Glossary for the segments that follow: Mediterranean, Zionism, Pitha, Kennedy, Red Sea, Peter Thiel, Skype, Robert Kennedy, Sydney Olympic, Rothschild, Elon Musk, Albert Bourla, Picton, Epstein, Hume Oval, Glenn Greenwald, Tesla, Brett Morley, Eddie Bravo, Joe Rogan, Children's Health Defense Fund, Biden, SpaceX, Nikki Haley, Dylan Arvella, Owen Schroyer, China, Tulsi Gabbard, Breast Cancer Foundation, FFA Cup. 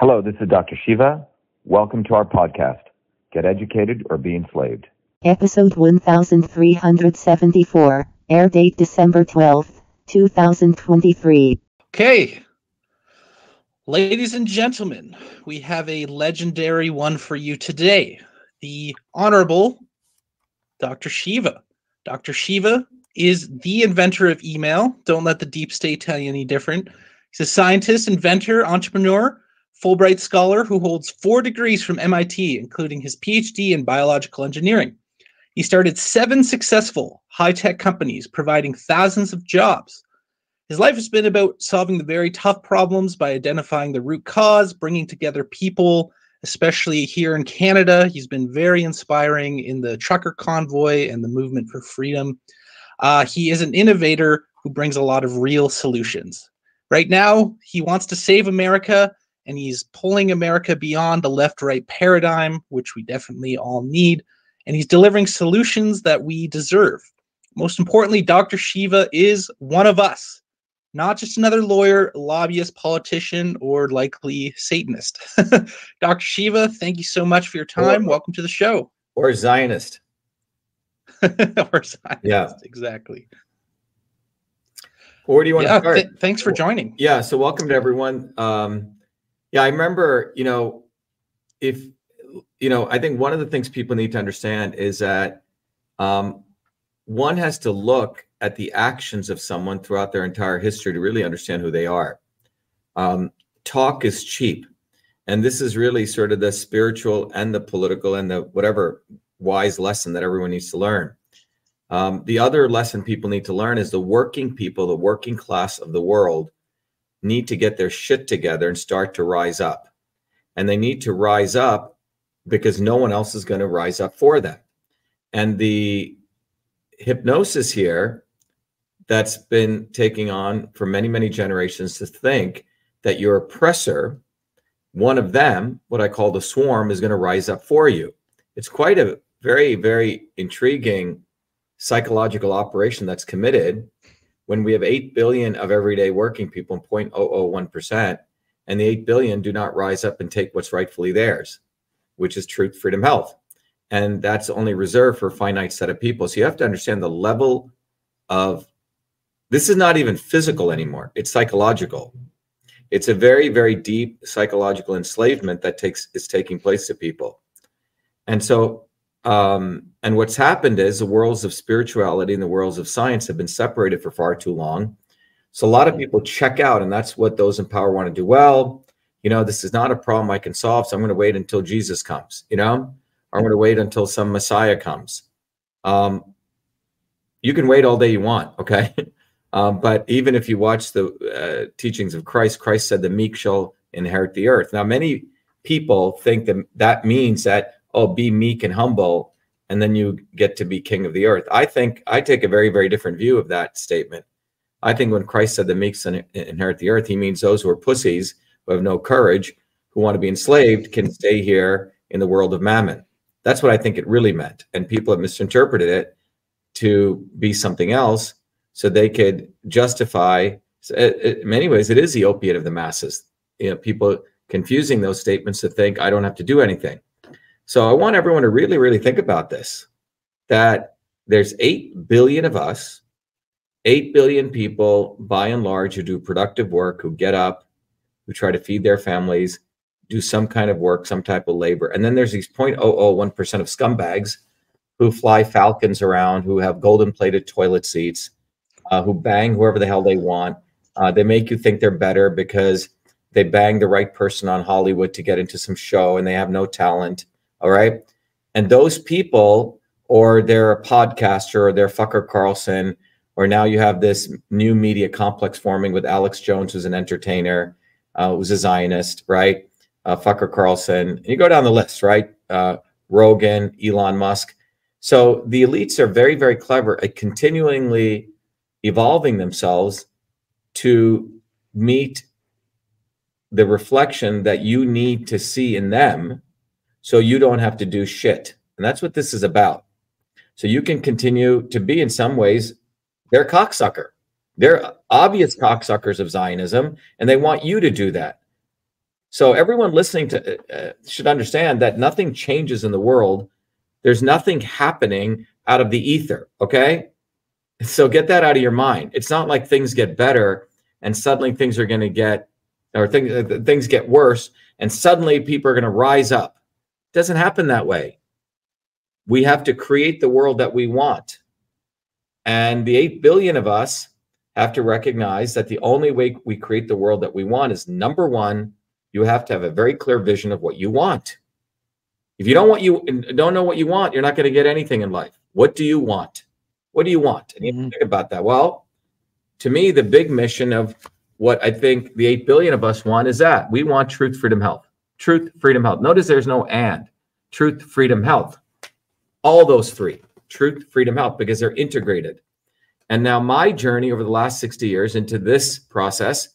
Hello, this is Dr. Shiva. Welcome to our podcast, Get Educated or Be Enslaved. Episode 1374, air date December 12th, 2023. Okay. Ladies and gentlemen, we have a legendary one for you today. The Honorable Dr. Shiva. Dr. Shiva is the inventor of email. Don't let the deep state tell you any different. He's a scientist, inventor, entrepreneur, Fulbright scholar who holds 4 degrees from MIT, including his PhD in biological engineering. He started 7 successful high-tech companies, providing thousands of jobs. His life has been about solving the very tough problems by identifying the root cause, bringing together people, especially here in Canada. He's been very inspiring in the trucker convoy and the movement for freedom. He is an innovator who brings a lot of real solutions. Right now, he wants to save America, and he's pulling America beyond the left-right paradigm, which we definitely all need, and he's delivering solutions that we deserve. Most importantly, Dr. Shiva is one of us, not just another lawyer, lobbyist, politician, or likely Satanist. Dr. Shiva, thank you so much for your time. Welcome to the show. Or Zionist. Yeah. Exactly. Well, where do you want to start? Thanks for joining. Yeah, so welcome to everyone. Yeah, I remember, I think one of the things people need to understand is that one has to look at the actions of someone throughout their entire history to really understand who they are. Talk is cheap. And this is really sort of the spiritual and the political and the whatever wise lesson that everyone needs to learn. The other lesson people need to learn is the working people, the working class of the world, need to get their shit together and start to rise up. And they need to rise up because no one else is going to rise up for them. And the hypnosis here that's been taking on for many, many generations to think that your oppressor, one of them, what I call the swarm, is going to rise up for you. It's quite a very, very intriguing psychological operation that's committed when we have 8 billion of everyday working people and 0.001%, and the 8 billion do not rise up and take what's rightfully theirs, which is truth, freedom, health. And that's only reserved for a finite set of people. So you have to understand the level of, this is not even physical anymore, it's psychological. It's a very, very deep psychological enslavement that is taking place to people. And so, and what's happened is the worlds of spirituality and the worlds of science have been separated for far too long. So a lot of people check out, and that's what those in power want to do. Well, this is not a problem I can solve, so I'm going to wait until Jesus comes, or I'm going to wait until some Messiah comes. You can wait all day you want, okay? But even if you watch the teachings of Christ, Christ said the meek shall inherit the earth. Now, many people think that means that, be meek and humble, and then you get to be king of the earth. I think I take a very, very different view of that statement. I think when Christ said the meek inherit the earth, he means those who are pussies, who have no courage, who want to be enslaved, can stay here in the world of mammon. That's what I think it really meant. And people have misinterpreted it to be something else so they could justify. In many ways, it is the opiate of the masses. People confusing those statements to think I don't have to do anything. So I want everyone to really, really think about this, that there's 8 billion of us, 8 billion people by and large who do productive work, who get up, who try to feed their families, do some kind of work, some type of labor. And then there's these 0.001% of scumbags who fly falcons around, who have golden plated toilet seats, who bang whoever the hell they want. They make you think they're better because they bang the right person on Hollywood to get into some show and they have no talent. All right. And those people, or they're a podcaster, or they're Tucker Carlson, or now you have this new media complex forming with Alex Jones, who's an entertainer, who's a Zionist, right? Tucker Carlson. And you go down the list, right? Rogan, Elon Musk. So the elites are very, very clever at continually evolving themselves to meet the reflection that you need to see in them. So you don't have to do shit. And that's what this is about. So you can continue to be, in some ways, their cocksucker. They're obvious cocksuckers of Zionism, and they want you to do that. So everyone listening to should understand that nothing changes in the world. There's nothing happening out of the ether, okay? So get that out of your mind. It's not like things get better and suddenly things are going to get, or things get worse and suddenly people are going to rise up. It doesn't happen that way. We have to create the world that we want. And the 8 billion of us have to recognize that the only way we create the world that we want is, number one, you have to have a very clear vision of what you want. If you don't know what you want, you're not going to get anything in life. What do you want? What do you want? And you have to think about that. Well, to me, the big mission of what I think the 8 billion of us want is that we want truth, freedom, health. Truth, freedom, health. Notice there's no and. Truth, freedom, health. All those three. Truth, freedom, health, because they're integrated. And now my journey over the last 60 years into this process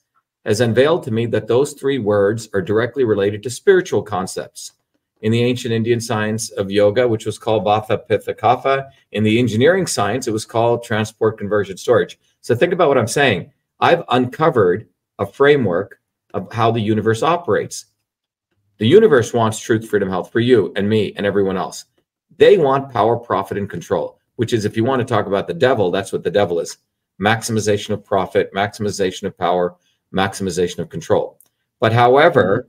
has unveiled to me that those three words are directly related to spiritual concepts. In the ancient Indian science of yoga, which was called Vatha, Pitha, Kapha. In the engineering science, it was called transport, conversion, storage. So think about what I'm saying. I've uncovered a framework of how the universe operates. The universe wants truth, freedom, health for you and me and everyone else. They want power, profit, and control, which is, if you want to talk about the devil, that's what the devil is. Maximization of profit, maximization of power, maximization of control. But however,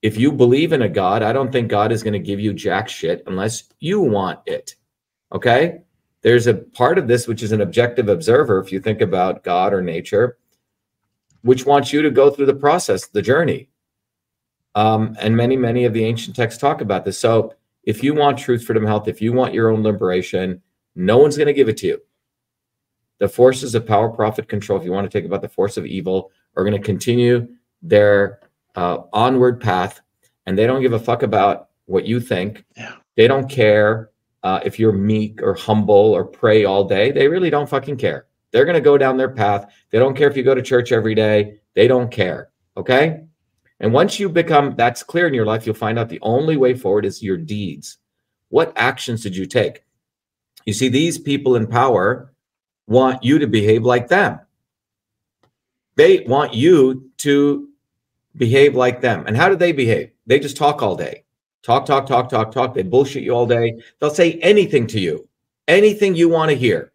if you believe in a God, I don't think God is going to give you jack shit unless you want it, okay? There's a part of this which is an objective observer, if you think about God or nature, which wants you to go through the process, the journey. And many of the ancient texts talk about this. So if you want truth, freedom, health, if you want your own liberation, no one's going to give it to you. The forces of power, profit, control, if you want to think about the force of evil, are going to continue their onward path, and they don't give a fuck about what you think. Yeah. They don't care if you're meek or humble or pray all day. They really don't fucking care. They're going to go down their path. They don't care if you go to church every day. They don't care, okay? And once you become that's clear in your life, you'll find out the only way forward is your deeds. What actions did you take? You see, these people in power want you to behave like them. They want you to behave like them. And how do they behave? They just talk all day. Talk. They bullshit you all day. They'll say anything to you, anything you want to hear,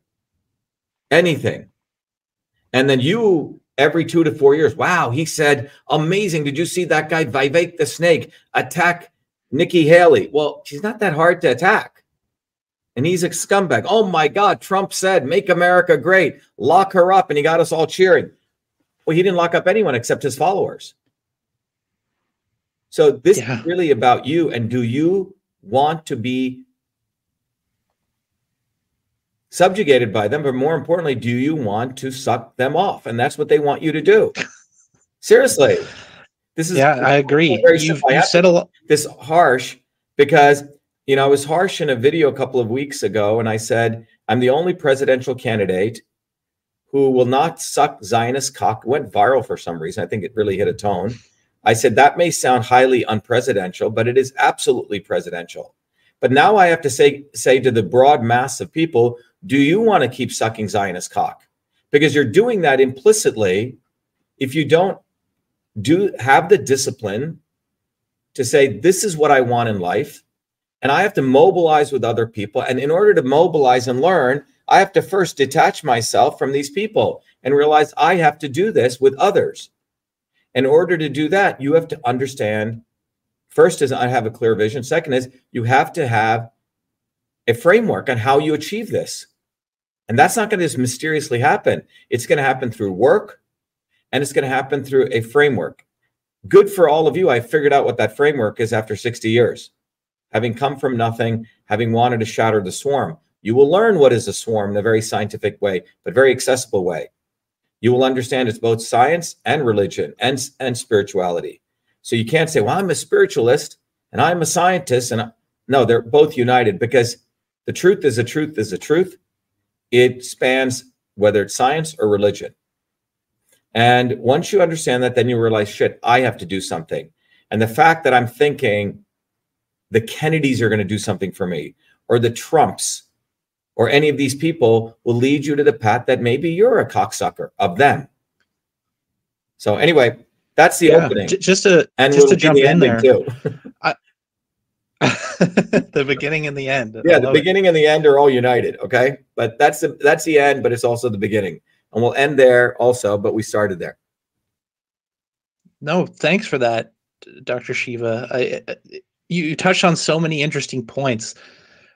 anything. And then you, every 2 to 4 years, wow, he said, amazing. Did you see that guy, Vivek the snake, attack Nikki Haley? Well, she's not that hard to attack. And he's a scumbag. Oh my God, Trump said, make America great. Lock her up. And he got us all cheering. Well, he didn't lock up anyone except his followers. So this is really about you. And do you want to be subjugated by them? But more importantly, do you want to suck them off? And that's what they want you to do. Seriously. This is I agree. You've said a lot. This harsh because, you know, I was harsh in a video a couple of weeks ago. And I said, I'm the only presidential candidate who will not suck Zionist cock. It went viral for some reason. I think it really hit a tone. I said, that may sound highly unpresidential, but it is absolutely presidential. But now I have to say to the broad mass of people, do you want to keep sucking Zionist cock? Because you're doing that implicitly if you don't have the discipline to say, this is what I want in life. And I have to mobilize with other people. And in order to mobilize and learn, I have to first detach myself from these people and realize I have to do this with others. In order to do that, you have to understand, first is I have a clear vision. Second is you have to have a framework on how you achieve this. And that's not going to just mysteriously happen. It's going to happen through work, and it's going to happen through a framework. Good for all of you. I figured out what that framework is after 60 years. Having come from nothing, having wanted to shatter the swarm. You will learn what is a swarm in a very scientific way, but very accessible way. You will understand it's both science and religion and spirituality. So you can't say, well, I'm a spiritualist and I'm a scientist. And no, they're both united because the truth is a truth is a truth. It spans whether it's science or religion. And once you understand that, then you realize, shit, I have to do something. And the fact that I'm thinking the Kennedys are going to do something for me or the Trumps or any of these people will lead you to the path that maybe you're a cocksucker of them. So anyway, That's the opening. Just to jump in there. The beginning and the end. Yeah, the beginning and the end are all united. Okay, but that's the end, but it's also the beginning, and we'll end there also. But we started there. No, thanks for that, Dr. Shiva. You touched on so many interesting points.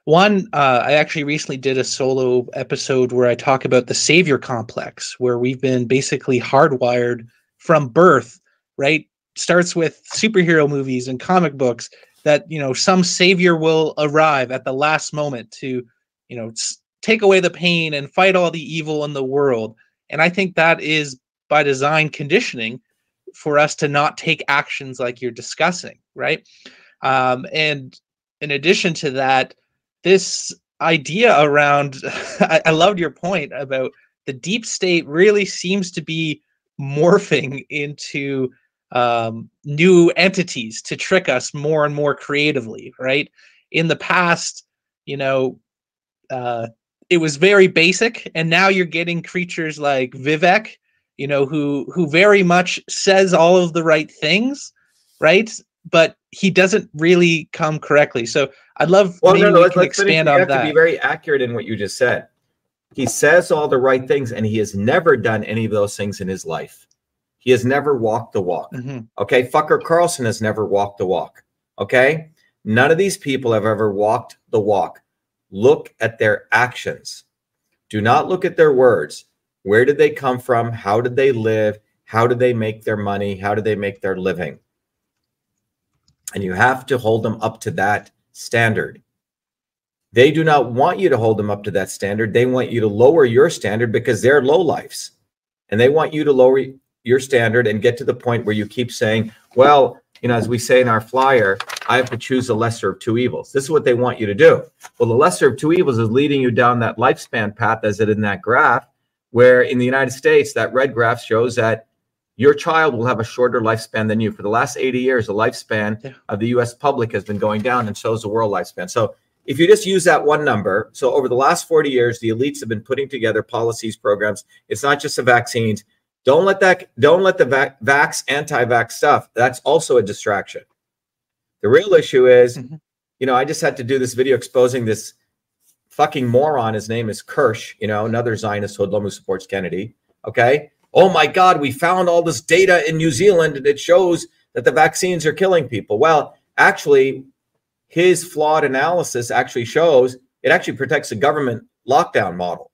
One, I actually recently did a solo episode where I talk about the savior complex, where we've been basically hardwired from birth, right? Starts with superhero movies and comic books that, you know, some savior will arrive at the last moment to, you know, take away the pain and fight all the evil in the world. And I think that is by design conditioning for us to not take actions like you're discussing, right? And in addition to that, this idea around, I loved your point about the deep state really seems to be morphing into new entities to trick us more and more creatively, right? In the past, you know, it was very basic, and now you're getting creatures like Vivek, you know, who very much says all of the right things, right? But he doesn't really come correctly. So I'd love expand on that. You have to be very accurate in what you just said. He says all the right things, and he has never done any of those things in his life. He has never walked the walk. Mm-hmm. Okay, Tucker Carlson has never walked the walk. Okay, none of these people have ever walked the walk. Look at their actions. Do not look at their words. Where did they come from? How did they live? How did they make their money? How did they make their living? And you have to hold them up to that standard. They do not want you to hold them up to that standard. They want you to lower your standard because they're lowlifes. And they want you to lower your standard and get to the point where you keep saying, well, you know, as we say in our flyer, I have to choose the lesser of two evils. This is what they want you to do. Well, the lesser of two evils is leading you down that lifespan path, as it in that graph, where in the United States, that red graph shows that your child will have a shorter lifespan than you. For the last 80 years, the lifespan of the U.S. public has been going down, and so is the world lifespan. So if you just use that one number, so over the last 40 years, the elites have been putting together policies, programs. It's not just the vaccines. Don't let the vax, anti-vax stuff. That's also a distraction. The real issue is, you know, I just had to do this video exposing this fucking moron. His name is Kirsch, you know, another Zionist hoodlum who supports Kennedy. Okay. Oh my God, we found all this data in New Zealand and it shows that the vaccines are killing people. Well, actually, his flawed analysis actually shows it actually protects the government lockdown model.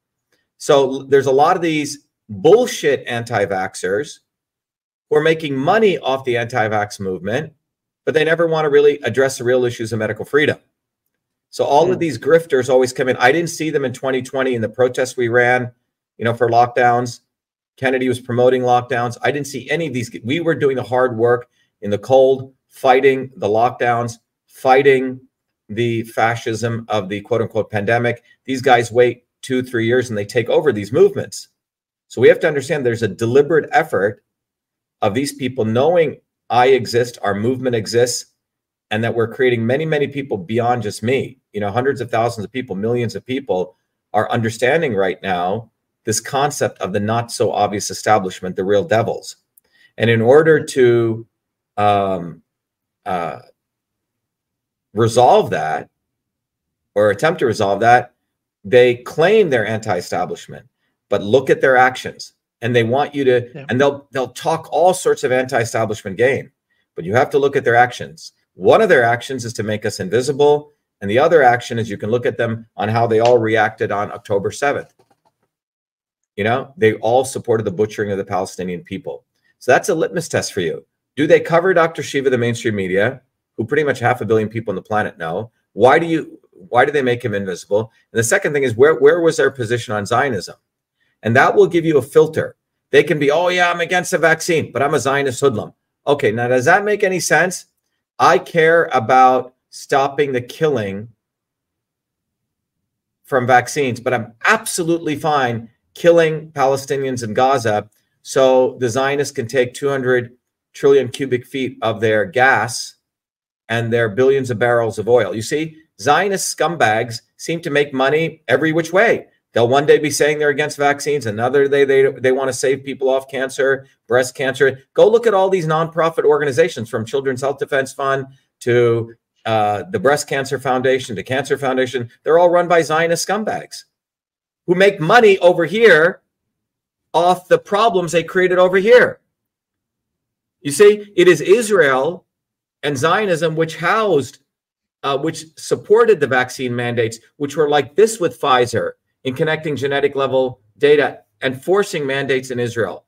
So there's a lot of these bullshit anti-vaxxers who are making money off the anti-vax movement, but they never want to really address the real issues of medical freedom. So all of these grifters always come in. I didn't see them in 2020 in the protests we ran, you know, for lockdowns. Kennedy was promoting lockdowns. I didn't see any of these. We were doing the hard work in the cold, fighting the lockdowns, fighting the fascism of the quote unquote pandemic. These guys wait 2-3 years and they take over these movements. So we have to understand there's a deliberate effort of these people knowing I exist, our movement exists, and that we're creating many, many people beyond just me. You know, hundreds of thousands of people, millions of people are understanding right now this concept of the not so obvious establishment, the real devils. And in order to resolve that or attempt to resolve that, they claim they're anti-establishment, but look at their actions. And they want you to, and they'll talk all sorts of anti-establishment game, but you have to look at their actions. One of their actions is to make us invisible. And the other action is you can look at them on how they all reacted on October 7th. You know, they all supported the butchering of the Palestinian people. So that's a litmus test for you. Do they cover Dr. Shiva, the mainstream media, who pretty much 500 million people on the planet know? Why do they make him invisible? And the second thing is where was their position on Zionism? And that will give you a filter. They can be, oh yeah, I'm against the vaccine, but I'm a Zionist hoodlum. Okay, now does that make any sense? I care about stopping the killing from vaccines, but I'm absolutely fine killing Palestinians in Gaza so the Zionists can take 200 trillion cubic feet of their gas and their billions of barrels of oil. You see, Zionist scumbags seem to make money every which way. They'll one day be saying they're against vaccines. Another day they want to save people off cancer, breast cancer. Go look at all these nonprofit organizations, from Children's Health Defense Fund to the Breast Cancer Foundation to Cancer Foundation. They're all run by Zionist scumbags who make money over here off the problems they created over here. You see, it is Israel and Zionism which housed, which supported the vaccine mandates, which were like this with Pfizer in connecting genetic level data and forcing mandates in Israel.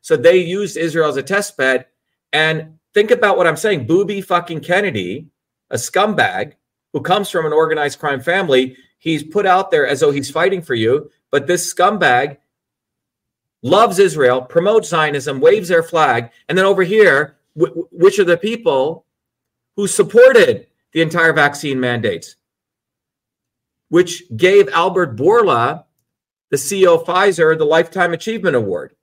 So they used Israel as a test bed. And think about what I'm saying. Booby fucking Kennedy, a scumbag who comes from an organized crime family, he's put out there as though he's fighting for you. But this scumbag loves Israel, promotes Zionism, waves their flag. And then over here, which are the people who supported the entire vaccine mandates, which gave Albert Bourla, the CEO of Pfizer, the Lifetime Achievement Award.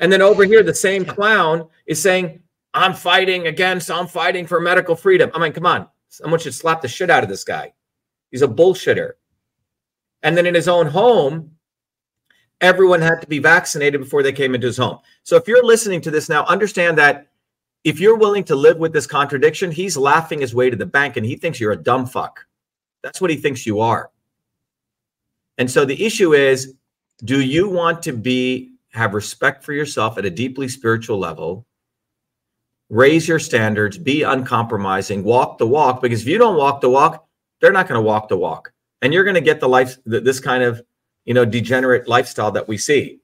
And then over here, the same clown is saying, I'm fighting against, I'm fighting for medical freedom. I mean, come on. Someone should slap the shit out of this guy. He's a bullshitter. And then in his own home, everyone had to be vaccinated before they came into his home. So if you're listening to this now, understand that if you're willing to live with this contradiction, he's laughing his way to the bank and he thinks you're a dumb fuck. That's what he thinks you are. And so the issue is, do you want to have respect for yourself at a deeply spiritual level, raise your standards, be uncompromising, walk the walk? Because if you don't walk the walk, they're not going to walk the walk. And you're going to get the life, this kind of, degenerate lifestyle that we see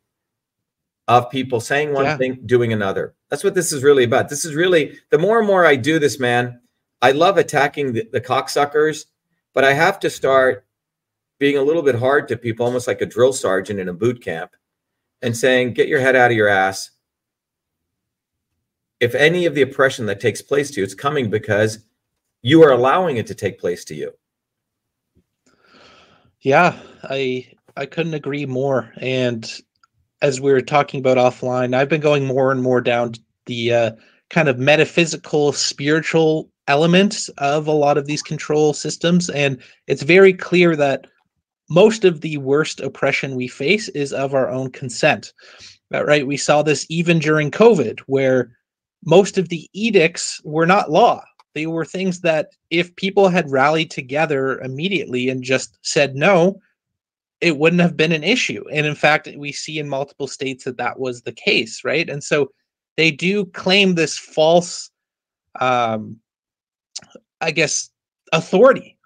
of people saying one thing, doing another. That's what this is really about. This is really, the more and more I do this, man, I love attacking the cocksuckers, but I have to start being a little bit hard to people, almost like a drill sergeant in a boot camp, and saying, get your head out of your ass. If any of the oppression that takes place to you, it's coming because you are allowing it to take place to you. Yeah, I couldn't agree more. And as we were talking about offline, I've been going more and more down the kind of metaphysical, spiritual elements of a lot of these control systems. And it's very clear that most of the worst oppression we face is of our own consent. Right? We saw this even during COVID, where most of the edicts were not law. They were things that if people had rallied together immediately and just said no, it wouldn't have been an issue. And in fact, we see in multiple states that that was the case, right? And so they do claim this false, authority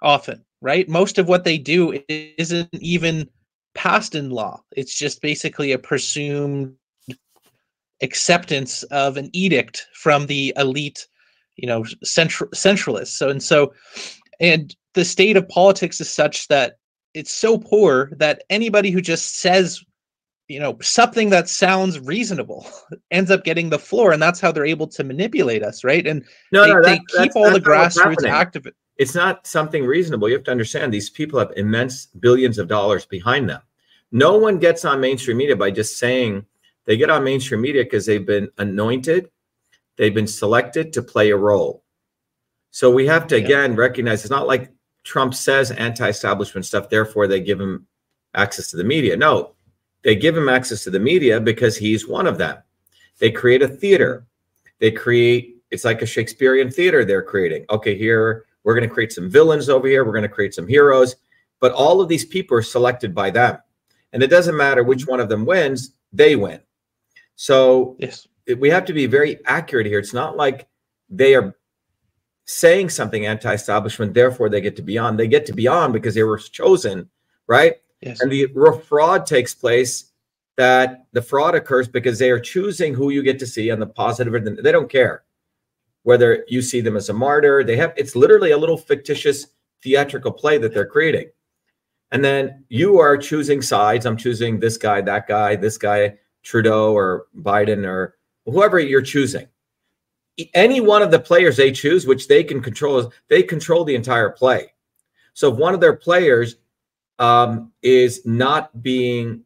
often, right? Most of what they do isn't even passed in law. It's just basically a presumed acceptance of an edict from the elite, centralists. And the state of politics is such that it's so poor that anybody who just says, something that sounds reasonable ends up getting the floor. And that's how they're able to manipulate us. Right. And they keep all the grassroots active. It's not something reasonable. You have to understand, these people have immense billions of dollars behind them. No one gets on mainstream media by just saying. They get on mainstream media because they've been anointed. They've been selected to play a role. So we have to, again, recognize it's not like Trump says anti-establishment stuff, therefore they give him access to the media. No, they give him access to the media because he's one of them. They create a theater. It's like a Shakespearean theater they're creating. Okay, here, we're going to create some villains over here. We're going to create some heroes. But all of these people are selected by them. And it doesn't matter which one of them wins, they win. So yes, we have to be very accurate here. It's not like they are saying something anti-establishment, therefore they get to be on. They get to be on because they were chosen, right? Yes. And the fraud takes place, that the fraud occurs because they are choosing who you get to see on the positive. They don't care whether you see them as a martyr. It's literally a little fictitious theatrical play that they're creating. And then you are choosing sides. I'm choosing this guy, that guy, this guy, Trudeau or Biden or whoever you're choosing. Any one of the players they choose, which they can control, they control the entire play. So if one of their players is not being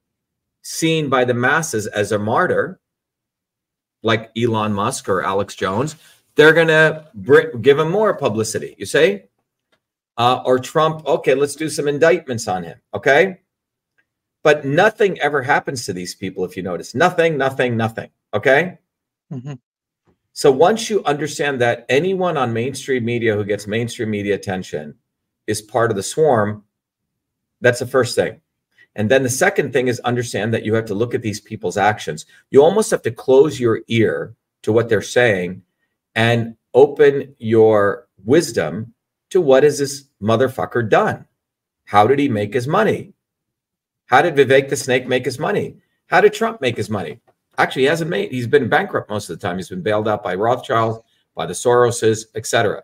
seen by the masses as a martyr, like Elon Musk or Alex Jones, they're going to give him more publicity, you see? or Trump, okay, let's do some indictments on him, okay? But nothing ever happens to these people, if you notice. Nothing, nothing, nothing, okay? Mm-hmm. So once you understand that anyone on mainstream media who gets mainstream media attention is part of the swarm, that's the first thing. And then the second thing is understand that you have to look at these people's actions. You almost have to close your ear to what they're saying and open your wisdom to what has this motherfucker done? How did he make his money? How did Vivek the snake make his money? How did Trump make his money? Actually, he hasn't made, he's been bankrupt most of the time. He's been bailed out by Rothschild, by the Soroses, etc.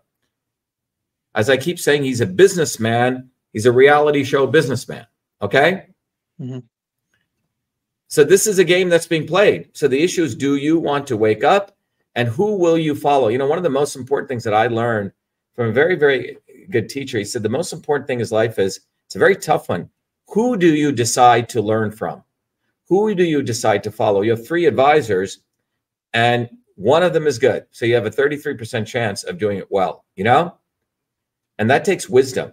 As I keep saying, he's a businessman. He's a reality show businessman, okay? Mm-hmm. So this is a game that's being played. So the issue is, do you want to wake up, and who will you follow? You know, one of the most important things that I learned from a very, very good teacher, he said the most important thing in life is, it's a very tough one, who do you decide to learn from? Who do you decide to follow? You have three advisors, and one of them is good. So you have a 33% chance of doing it well, you know? And that takes wisdom.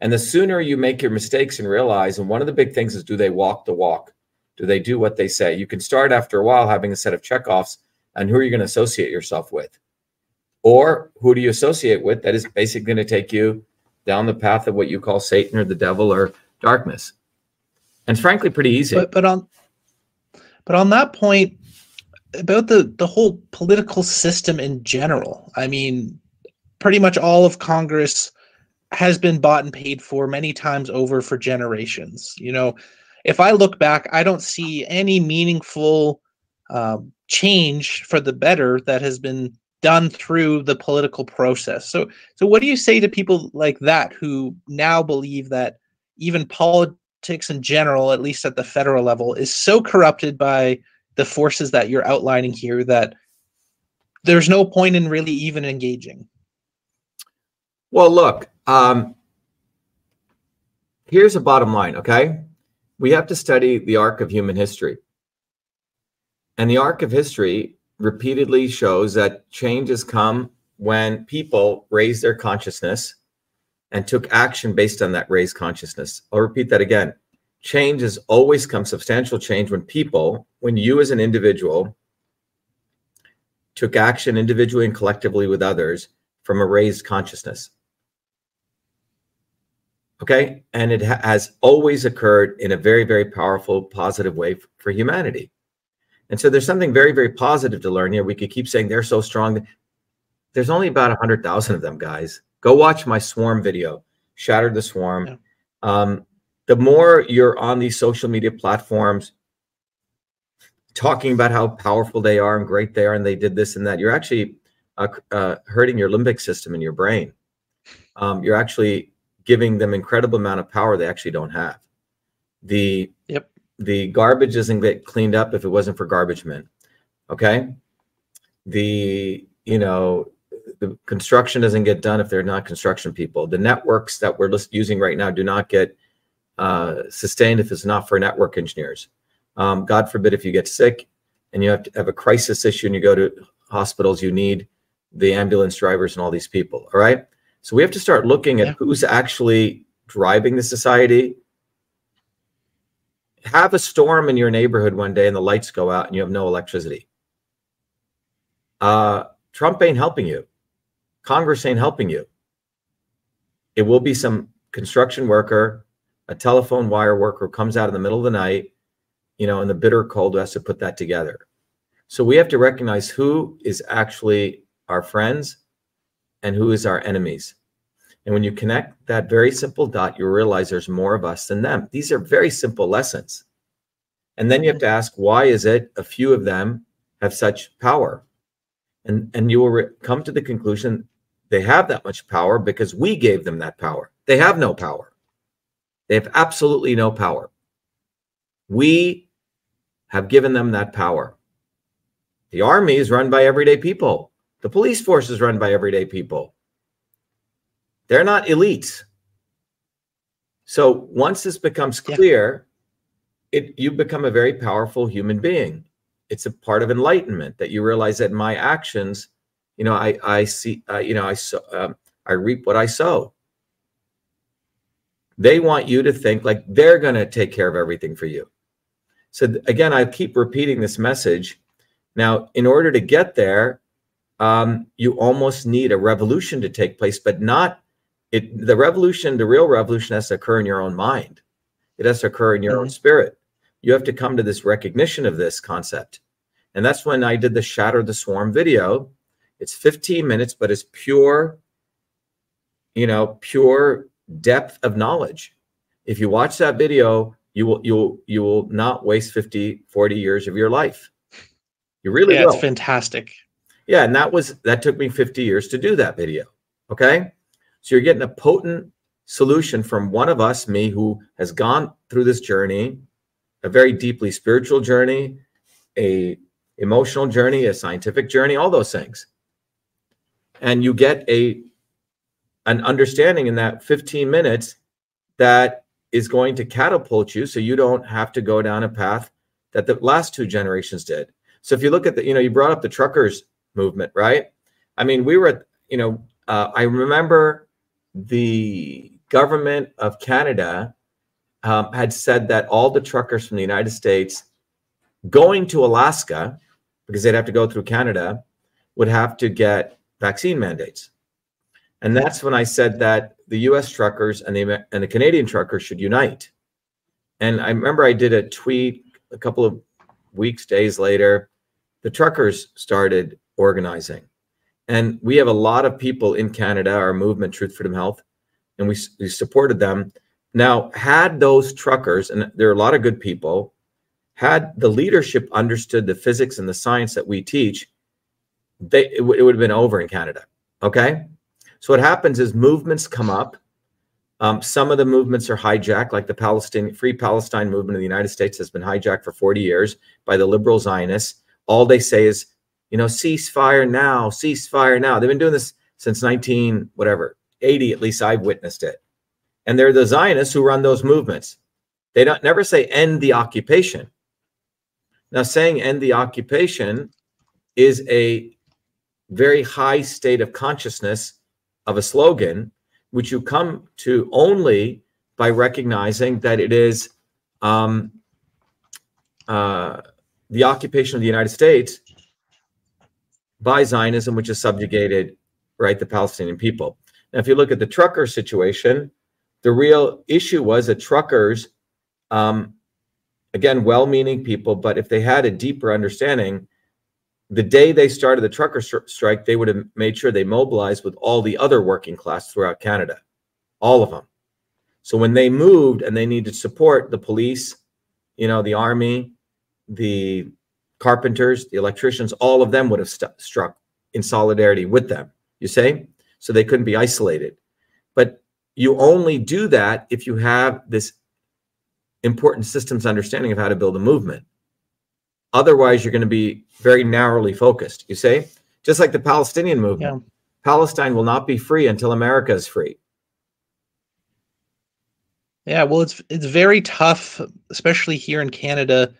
And the sooner you make your mistakes and realize, and one of the big things is, do they walk the walk? Do they do what they say? You can start after a while having a set of checkoffs and who are you going to associate yourself with? Or who do you associate with that is basically going to take you down the path of what you call Satan or the devil or darkness? And it's frankly pretty easy. But on that point, about the whole political system in general, I mean, pretty much all of Congress has been bought and paid for many times over for generations. You know, if I look back, I don't see any meaningful change for the better that has been done through the political process. So what do you say to people like that who now believe that even politics in general, at least at the federal level, is so corrupted by the forces that you're outlining here that there's no point in really even engaging? Well, look, here's a bottom line, okay? We have to study the arc of human history. And the arc of history repeatedly shows that change has come when people raised their consciousness and took action based on that raised consciousness. I'll repeat that again. Change has always come, substantial change, when people, when you as an individual took action individually and collectively with others from a raised consciousness. Okay, and it has always occurred in a very, very powerful, positive way for humanity. And so there's something very, very positive to learn here. We could keep saying they're so strong. There's only about 100,000 of them, guys. Go watch my swarm video, Shattered the Swarm. Yeah. The more you're on these social media platforms talking about how powerful they are and great they are and they did this and that, you're actually hurting your limbic system in your brain. You're actually giving them incredible amount of power they actually don't have. The garbage doesn't get cleaned up if it wasn't for garbage men, okay? The construction doesn't get done if they're not construction people. The networks that we're using right now do not get sustained if it's not for network engineers. God forbid if you get sick and you have to have a crisis issue and you go to hospitals, you need the ambulance drivers and all these people, all right? So we have to start looking at who's actually driving the society. Have a storm in your neighborhood one day and the lights go out and you have no electricity. Trump ain't helping you. Congress ain't helping you. It will be some construction worker, a telephone wire worker who comes out in the middle of the night, you know, in the bitter cold, who has to put that together. So we have to recognize who is actually our friends and who is our enemies. And when you connect that very simple dot, you realize there's more of us than them. These are very simple lessons. And then you have to ask, why is it a few of them have such power? And you will come to the conclusion they have that much power because we gave them that power. They have no power. They have absolutely no power. We have given them that power. The army is run by everyday people. The police force is run by everyday people. They're not elites. So once this becomes clear, you become a very powerful human being. It's a part of enlightenment that you realize that my actions, I reap what I sow. They want you to think like they're going to take care of everything for you. So again, I keep repeating this message. Now, in order to get there, you almost need a revolution to take place, but not it. The revolution, the real revolution has to occur in your own mind. It has to occur in your own spirit. You have to come to this recognition of this concept. And that's when I did the Shatter the Swarm video. It's 15 minutes, but it's pure, you know, pure depth of knowledge. If you watch that video, you will not waste 40 years of your life. You really will. It's fantastic. Yeah, and that took me 50 years to do that video. Okay? So you're getting a potent solution from one of us, me, who has gone through this journey, a very deeply spiritual journey, a emotional journey, a scientific journey, all those things. And you get an understanding in that 15 minutes that is going to catapult you, so you don't have to go down a path that the last two generations did. So if you look at the, you know, you brought up the truckers movement, right? I mean, we were, you know, I remember the government of Canada had said that all the truckers from the United States going to Alaska, because they'd have to go through Canada, would have to get vaccine mandates. And that's when I said that the US truckers and the Canadian truckers should unite. And I remember I did a tweet a couple of days later, the truckers started organizing. And we have a lot of people in Canada, our movement, Truth, Freedom, Health, and we supported them. Now, had those truckers, and there are a lot of good people, had the leadership understood the physics and the science that we teach, it would have been over in Canada, okay? So what happens is movements come up. Some of the movements are hijacked, like the Free Palestine movement in the United States has been hijacked for 40 years by the liberal Zionists. All they say is, you know, ceasefire now, ceasefire now. They've been doing this since 80, at least I've witnessed it. And they're the Zionists who run those movements. They never say end the occupation. Now, saying end the occupation is a very high state of consciousness of a slogan, which you come to only by recognizing that it is the occupation of the United States by Zionism, which has subjugated, right, the Palestinian people. Now, if you look at the trucker situation, the real issue was that truckers, again, well-meaning people, but if they had a deeper understanding, the day they started the trucker strike, they would have made sure they mobilized with all the other working class throughout Canada, all of them. So when they moved and they needed support, the police, you know, the army, the carpenters, the electricians, all of them would have struck in solidarity with them, you see? So they couldn't be isolated. But you only do that if you have this important systems understanding of how to build a movement. Otherwise, you're going to be very narrowly focused, you see? Just like the Palestinian movement. Yeah. Palestine will not be free until America is free. Yeah, well, it's very tough, especially here in Canada.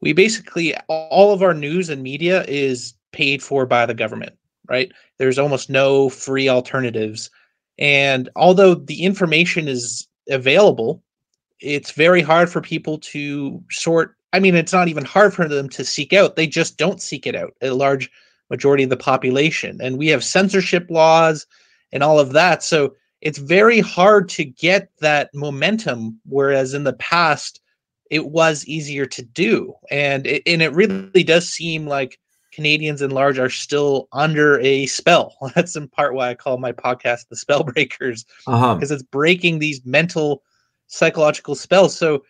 We basically, all of our news and media is paid for by the government, right? There's almost no free alternatives. And although the information is available, it's very hard for people to sort. I mean, it's not even hard for them to seek out. They just don't seek it out, a large majority of the population. And we have censorship laws and all of that. So it's very hard to get that momentum, whereas in the past, it was easier to do. And it really does seem like Canadians in large are still under a spell. That's in part why I call my podcast The Spell Breakers, because it's breaking these mental, psychological spells. So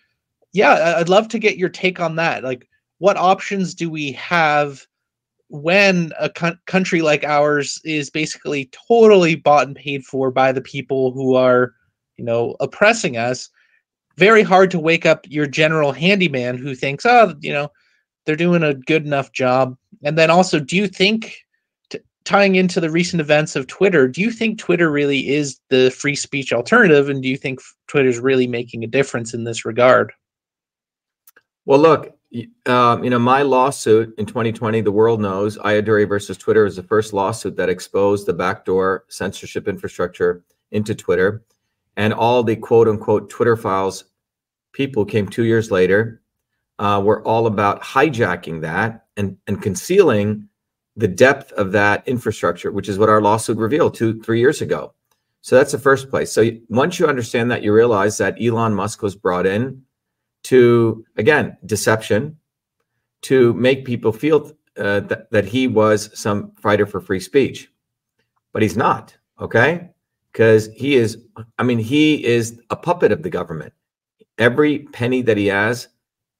yeah, I'd love to get your take on that. Like, what options do we have when a country like ours is basically totally bought and paid for by the people who are, you know, oppressing us? Very hard to wake up your general handyman who thinks, oh, you know, they're doing a good enough job. And then also, do you think, tying into the recent events of Twitter, do you think Twitter really is the free speech alternative? And do you think Twitter's really making a difference in this regard? Well, look, you know, my lawsuit in 2020, the world knows, Ayyadurai versus Twitter is the first lawsuit that exposed the backdoor censorship infrastructure into Twitter. and all the quote unquote Twitter files people came 2 years later were all about hijacking that and concealing the depth of that infrastructure, which is what our lawsuit revealed 2-3 years ago. So that's the first place. So once you understand that, you realize that Elon Musk was brought in to, again, deception, to make people feel that he was some fighter for free speech, but he's not, okay? Because he is, I mean, he is a puppet of the government. Every penny that he has,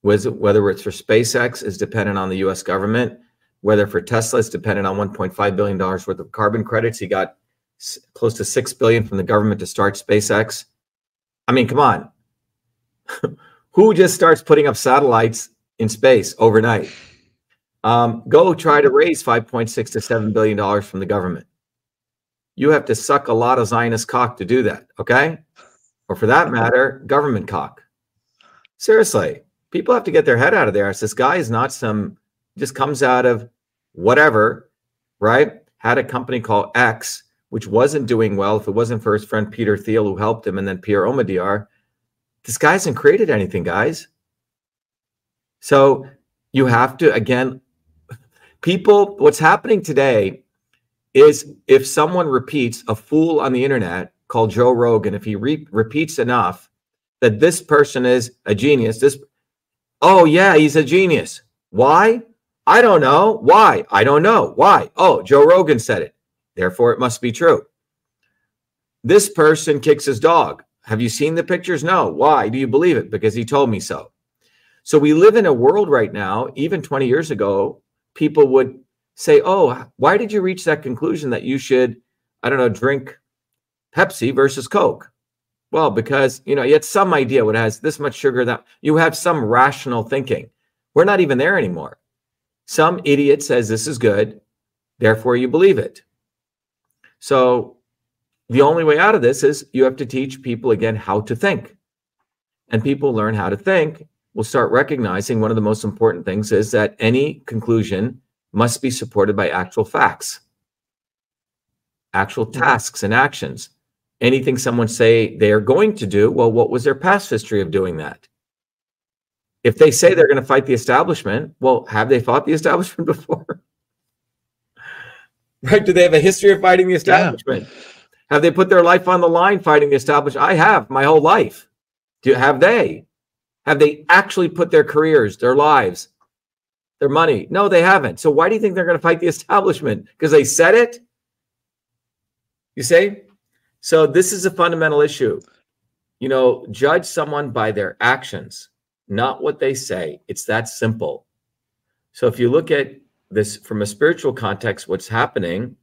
whether it's for SpaceX, is dependent on the US government, whether for Tesla, it's dependent on $1.5 billion worth of carbon credits. He got close to $6 billion from the government to start SpaceX. I mean, come on. Who just starts putting up satellites in space overnight? Go try to raise $5.6 to $7 billion from the government. You have to suck a lot of Zionist cock to do that, okay? Or for that matter, government cock. Seriously, people have to get their head out of their ass. This guy is not some, just comes out of whatever, right? Had a company called X, which wasn't doing well. If it wasn't for his friend Peter Thiel, who helped him, and then Pierre Omidyar, this guy hasn't created anything, guys. So you have to, again, people, what's happening today is if someone repeats a fool on the internet called Joe Rogan, if he repeats enough that this person is a genius, this, oh yeah, he's a genius. Why? I don't know. Why? I don't know. Why? Oh, Joe Rogan said it. Therefore, it must be true. This person kicks his dog. Have you seen the pictures? No. Why? Do you believe it? Because he told me so. So we live in a world right now, even 20 years ago, people would say, oh, why did you reach that conclusion that you should, I don't know, drink Pepsi versus Coke? Well, because, you know, you had some idea what has this much sugar, that you have some rational thinking. We're not even there anymore. Some idiot says this is good, therefore you believe it. So the only way out of this is you have to teach people, again, how to think. And people learn how to think. We'll start recognizing one of the most important things is that any conclusion must be supported by actual facts, actual tasks and actions. Anything someone say they are going to do, well, what was their past history of doing that? If they say they're going to fight the establishment, well, have they fought the establishment before? Right? Do they have a history of fighting the establishment? Yeah. Have they put their life on the line fighting the establishment? I have, my whole life. Have they? Have they actually put their careers, their lives, their money? No, they haven't. So why do you think they're going to fight the establishment? Because they said it? You see? So this is a fundamental issue. You know, judge someone by their actions, not what they say. It's that simple. So if you look at this from a spiritual context, what's happening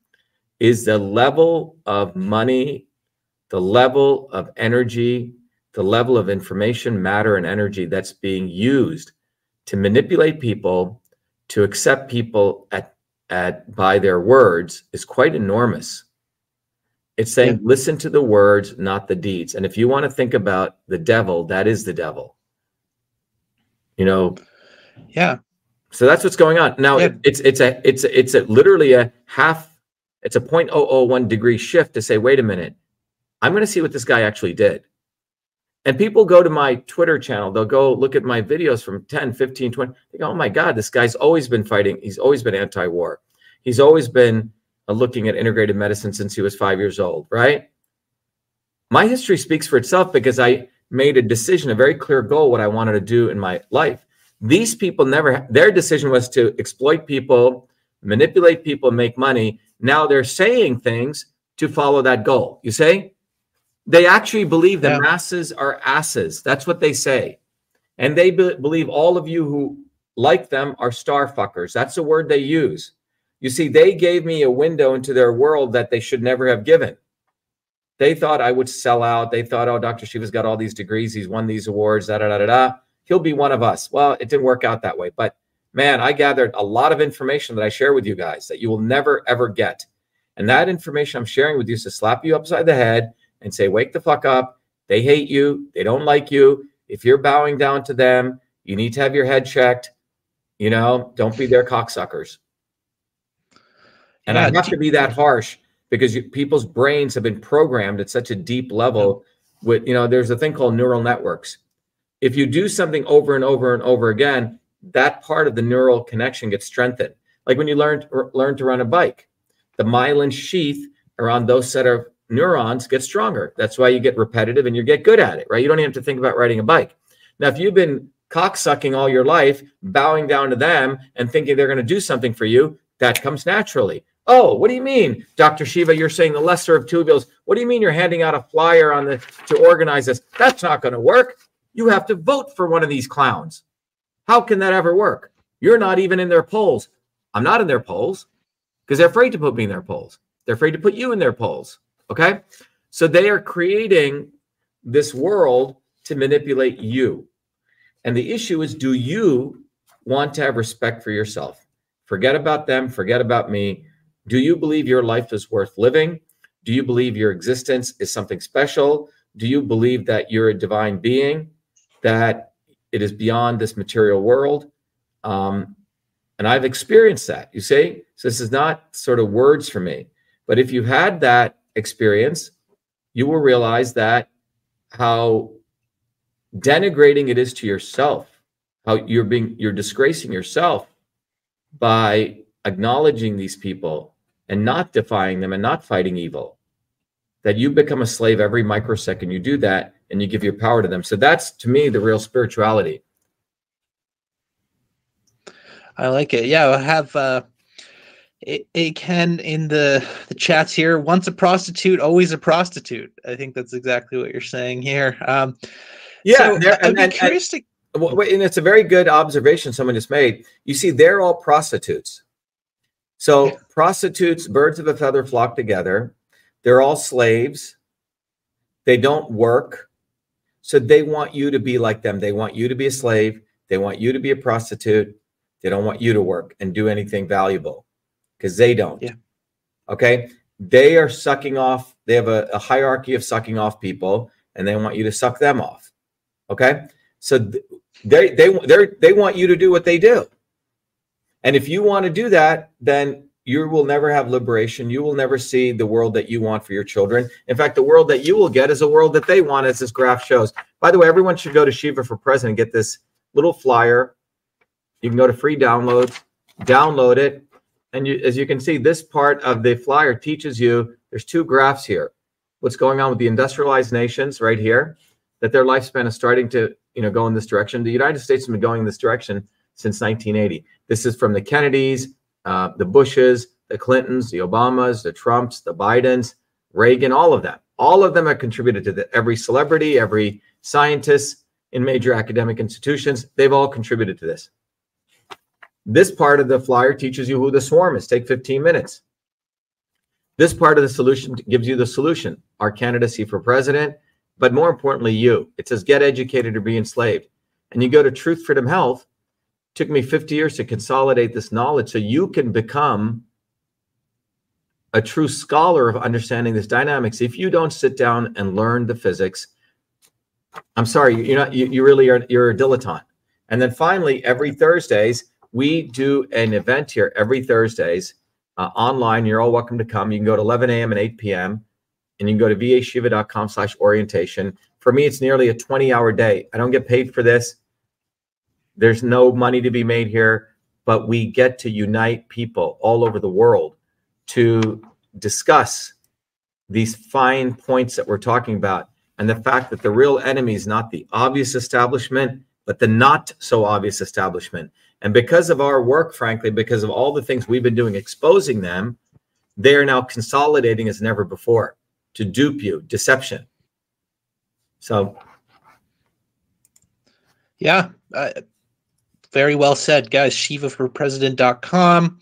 is the level of money, the level of energy, the level of information, matter, and energy that's being used to manipulate people, to accept people by their words is quite enormous. It's saying, listen to the words, not the deeds. And if you want to think about the devil, that is the devil. You know? Yeah. So that's what's going on. Now, it's a 0.001 degree shift to say, wait a minute, I'm going to see what this guy actually did. And people go to my Twitter channel. They'll go look at my videos from 10, 15, 20. They go, oh my God, this guy's always been fighting. He's always been anti-war. He's always been looking at integrated medicine since he was 5 years old, right? My history speaks for itself because I made a decision, a very clear goal, what I wanted to do in my life. These people never, their decision was to exploit people, manipulate people, make money. Now they're saying things to follow that goal. You see? They actually believe the masses are asses. That's what they say. And they believe all of you who like them are star fuckers. That's the word they use. You see, they gave me a window into their world that they should never have given. They thought I would sell out. They thought, oh, Dr. Shiva's got all these degrees. He's won these awards, da-da-da-da-da. He'll be one of us. Well, it didn't work out that way. But, man, I gathered a lot of information that I share with you guys that you will never, ever get. And that information I'm sharing with you is to slap you upside the head and say, wake the fuck up. They hate you. They don't like you. If you're bowing down to them, you need to have your head checked. You know, don't be their cocksuckers. And I have to be that harsh because people's brains have been programmed at such a deep level with, you know, there's a thing called neural networks. If you do something over and over and over again, that part of the neural connection gets strengthened. Like when you learn to run a bike, the myelin sheath around those set of neurons gets stronger. That's why you get repetitive and you get good at it, right? You don't even have to think about riding a bike. Now, if you've been cocksucking all your life, bowing down to them and thinking they're going to do something for you, that comes naturally. Oh, what do you mean, Dr. Shiva, you're saying the lesser of two evils? What do you mean you're handing out a flyer on the to organize this? That's not going to work. You have to vote for one of these clowns. How can that ever work? You're not even in their polls. I'm not in their polls because they're afraid to put me in their polls. They're afraid to put you in their polls. Okay? So they are creating this world to manipulate you. And the issue is, do you want to have respect for yourself? Forget about them. Forget about me. Do you believe your life is worth living? Do you believe your existence is something special? Do you believe that you're a divine being, that it is beyond this material world? And I've experienced that, you see? So this is not sort of words for me. But if you had that experience, you will realize that how denigrating it is to yourself, how you're disgracing yourself by acknowledging these people and not defying them and not fighting evil, that you become a slave every microsecond you do that, and you give your power to them. So that's, to me, the real spirituality. I like it. Yeah, I'll have it can in the chats here, once a prostitute, always a prostitute. I think that's exactly what you're saying here. Yeah, so I'm curious to... And it's a very good observation someone just made. You see, they're all prostitutes. So yeah. Prostitutes, birds of a feather flock together. They're all slaves. They don't work. So they want you to be like them. They want you to be a slave. They want you to be a prostitute. They don't want you to work and do anything valuable because they don't. Yeah. Okay. They are sucking off. They have a hierarchy of sucking off people, and they want you to suck them off. Okay. So they want you to do what they do. And if you want to do that, then you will never have liberation. You will never see the world that you want for your children. In fact, the world that you will get is a world that they want, as this graph shows. By the way, everyone should go to Shiva for President and get this little flyer. You can go to free downloads, download it. And you, as you can see, this part of the flyer teaches you, there's two graphs here. What's going on with the industrialized nations right here, that their lifespan is starting to go in this direction. The United States has been going in this direction since 1980. This is from the Kennedys, the Bushes, the Clintons, the Obamas, the Trumps, the Bidens, Reagan, all of them. All of them have contributed to that. Every celebrity, every scientist in major academic institutions, they've all contributed to this. This part of the flyer teaches you who the swarm is. Take 15 minutes. This part of the solution gives you the solution. Our candidacy for president, but more importantly, you. It says, get educated or be enslaved. And you go to Truth, Freedom, Health. It took me 50 years to consolidate this knowledge so you can become a true scholar of understanding this dynamics. If you don't sit down and learn the physics, I'm sorry, you're not, you really are, you're a dilettante. And then finally, every Thursdays, we do an event here every Thursdays online. You're all welcome to come. You can go to 11 a.m. and 8 p.m. and you can go to vashiva.com/orientation. For me, it's nearly a 20-hour day. I don't get paid for this. There's no money to be made here, but we get to unite people all over the world to discuss these fine points that we're talking about, and the fact that the real enemy is not the obvious establishment, but the not so obvious establishment. And because of our work, frankly, because of all the things we've been doing exposing them, they are now consolidating as never before to dupe you, deception. So, yeah. Very well said, guys. ShivaForPresident.com.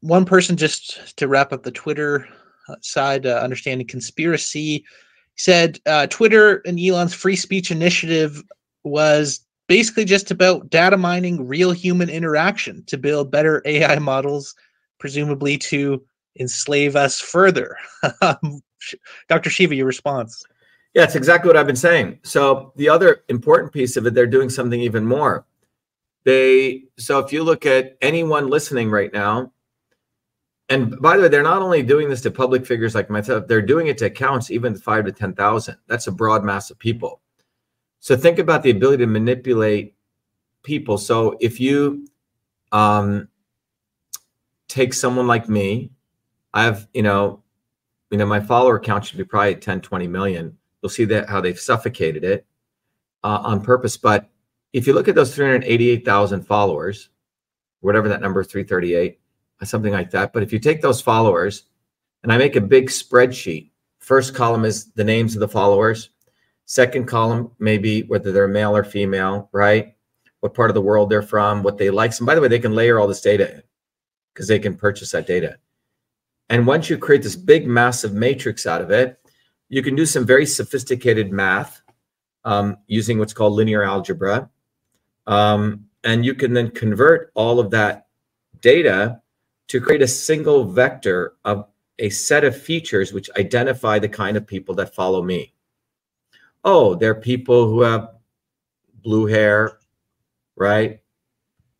One person, just to wrap up the Twitter side, understanding conspiracy, said Twitter and Elon's free speech initiative was basically just about data mining real human interaction to build better AI models, presumably to enslave us further. Dr. Shiva, your response? Yeah, it's exactly what I've been saying. So the other important piece of it, they're doing something even more. So if you look at anyone listening right now, And by the way, they're not only doing this to public figures like myself, they're doing it to accounts even 5 to 10,000. That's a broad mass of people. So think about the ability to manipulate people. So if you take someone like me, I've, you know, my follower count should be probably at 10, 20 million. You'll see that how they've suffocated it on purpose. But if you look at those 388,000 followers, whatever that number, 338, something like that. But if you take those followers and I make a big spreadsheet, first column is the names of the followers. Second column, maybe whether they're male or female, right? What part of the world they're from, what they like. And by the way, they can layer all this data in because they can purchase that data. And once you create this big, massive matrix out of it, you can do some very sophisticated math using what's called linear algebra. And you can then convert all of that data to create a single vector of a set of features which identify the kind of people that follow me. Oh, they're people who have blue hair, right?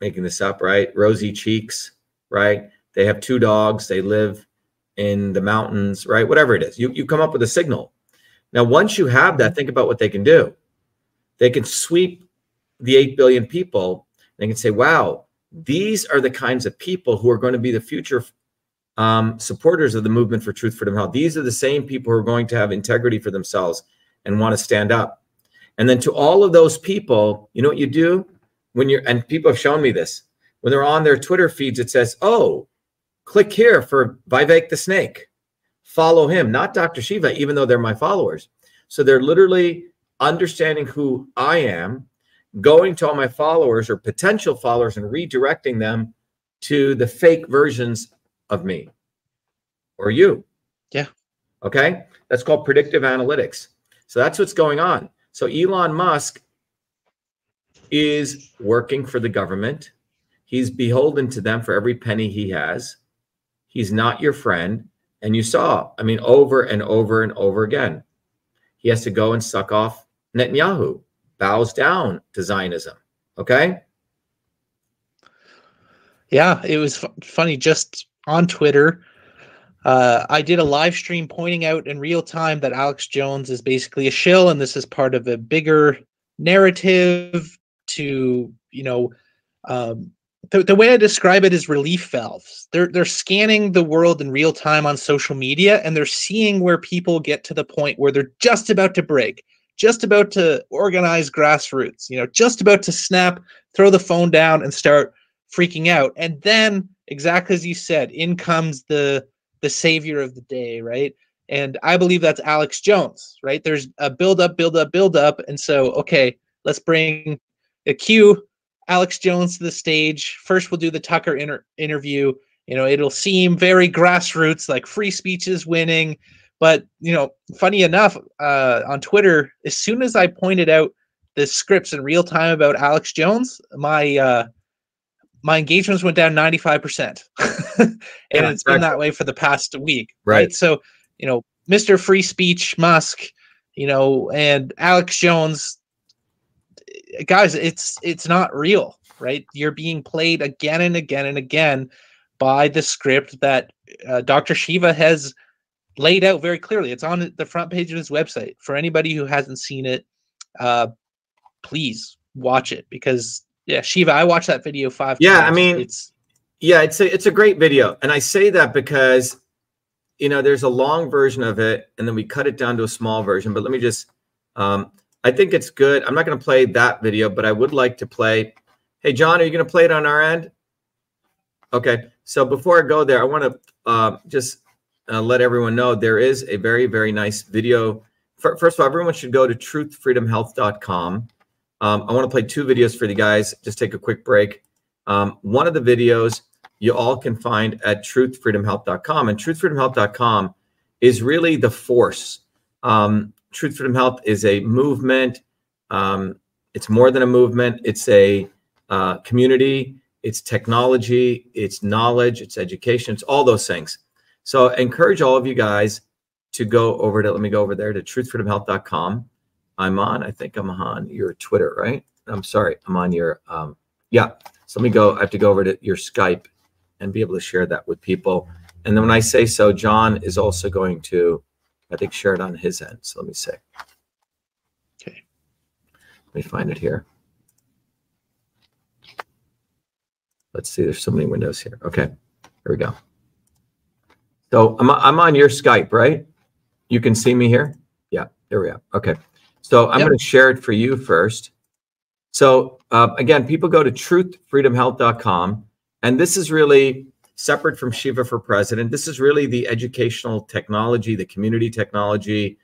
Making this up, right? Rosy cheeks, right? They have 2 dogs, they live in the mountains, right? Whatever it is, you come up with a signal. Now, once you have that, think about what they can do. They can sweep the 8 billion people and they can say, wow, these are the kinds of people who are going to be the future supporters of the movement for truth, freedom, health. These are the same people who are going to have integrity for themselves and want to stand up. And then to all of those people, you know what you do when you're, and people have shown me this, when they're on their Twitter feeds, it says, oh, click here for Vivek the Snake. Follow him, not Dr. Shiva, even though they're my followers. So they're literally understanding who I am, going to all my followers or potential followers and redirecting them to the fake versions of me or you. Yeah. Okay. That's called predictive analytics. So that's what's going on. So Elon Musk is working for the government. He's beholden to them for every penny he has. He's not your friend. And you saw, I mean, over and over and over again, he has to go and suck off Netanyahu. Bows down to Zionism. Okay. Yeah, it was funny. Just on Twitter, I did a live stream pointing out in real time that Alex Jones is basically a shill, and this is part of a bigger narrative to, you know, the way I describe it is relief valves. They're scanning the world in real time on social media, and they're seeing where people get to the point where they're just about to break. Just about to organize grassroots, you know, just about to snap, throw the phone down and start freaking out. And then, exactly as you said, in comes the savior of the day, right? And I believe that's Alex Jones, right? There's a build up. And so, okay, let's bring a cue, Alex Jones to the stage. First, we'll do the Tucker interview. You know, it'll seem very grassroots, like free speech is winning. But, you know, funny enough, on Twitter, as soon as I pointed out the scripts in real time about Alex Jones, my engagements went down 95%. And yeah, it's been that way for the past week. Right. So, you know, Mr. Free Speech Musk, you know, and Alex Jones, guys, it's not real, right? You're being played again and again and again by the script that Dr. Shiva has laid out very clearly. It's on the front page of his website. For anybody who hasn't seen it, please watch it because, yeah, Shiva, I watched that video 5 times. Yeah, I mean, it's a great video. And I say that because, you know, there's a long version of it and then we cut it down to a small version. But let me just, I think it's good. I'm not going to play that video, but I would like to play. Hey, John, are you going to play it on our end? Okay. So before I go there, I want to just let everyone know there is a very, very nice video. First of all, everyone should go to truthfreedomhealth.com. I want to play 2 videos for you guys. Just take a quick break. One of the videos you all can find at truthfreedomhealth.com. And truthfreedomhealth.com is really the force. Truth Freedom Health is a movement. It's more than a movement. It's a community. It's technology. It's knowledge. It's education. It's all those things. So I encourage all of you guys to go over to, let me go over there to truthfreedomhealth.com. I'm on, I think I'm on your Twitter, right? I'm sorry, I'm on your, yeah. So let me go, I have to go over to your Skype and be able to share that with people. And then when I say so, John is also going to, I think, share it on his end. So let me see. Okay. Let me find it here. Let's see. There's so many windows here. Okay. Here we go. So I'm on your Skype, right? You can see me here? Yeah. There we are. Okay. So I'm going to share it for you first. So again, people go to truthfreedomhealth.com. And this is really separate from Shiva for President. This is really the educational technology, the community technology,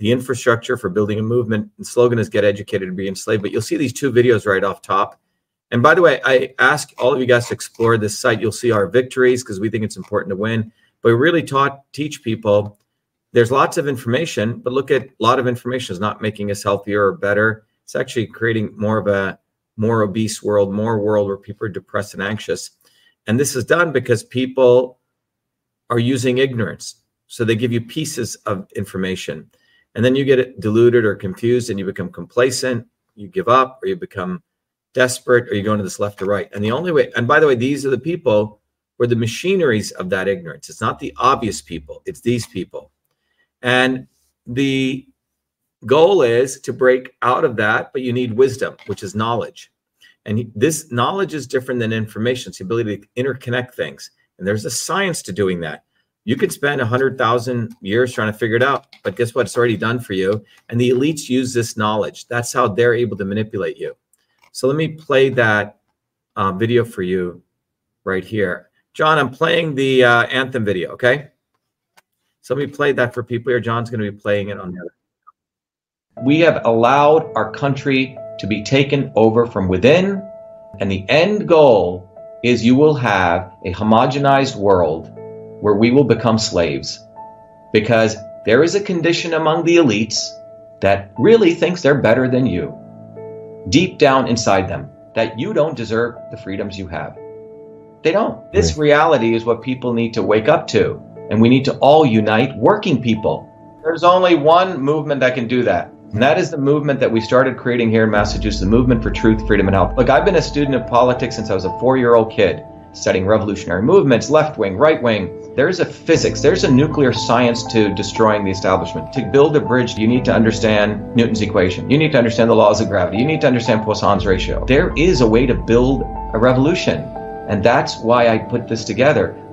the infrastructure for building a movement. The slogan is get educated and be enslaved. But you'll see these two videos right off top. And by the way, I ask all of you guys to explore this site. You'll see our victories because we think it's important to win. But we really teach people. There's lots of information, but look at a lot of information is not making us healthier or better. It's actually creating more of a more obese world, more world where people are depressed and anxious. And this is done because people are using ignorance. So they give you pieces of information and then you get deluded or confused and you become complacent, you give up, or you become desperate, or you go into this left to right. And the only way, and by the way, these are the people who are the machineries of that ignorance. It's not the obvious people, it's these people. And the goal is to break out of that, but you need wisdom, which is knowledge. And this knowledge is different than information. It's the ability to interconnect things. And there's a science to doing that. You could spend 100,000 years trying to figure it out, but guess what? It's already done for you. And the elites use this knowledge. That's how they're able to manipulate you. So let me play that video for you right here. John, I'm playing the anthem video, okay? So let me play that for people here. John's going to be playing it on the other. We have allowed our country to be taken over from within, and the end goal is you will have a homogenized world where we will become slaves, because there is a condition among the elites that really thinks they're better than you, deep down inside them, that you don't deserve the freedoms you have. They don't. This reality is what people need to wake up to, and we need to all unite working people. There's only one movement that can do that. And that is the movement that we started creating here in Massachusetts, the movement for truth, freedom, and health. Look, I've been a student of politics since I was a four-year-old kid, studying revolutionary movements, left wing, right wing. There's a physics, there's a nuclear science to destroying the establishment. To build a bridge, you need to understand Newton's equation. You need to understand the laws of gravity. You need to understand Poisson's ratio. There is a way to build a revolution. And that's why I put this together.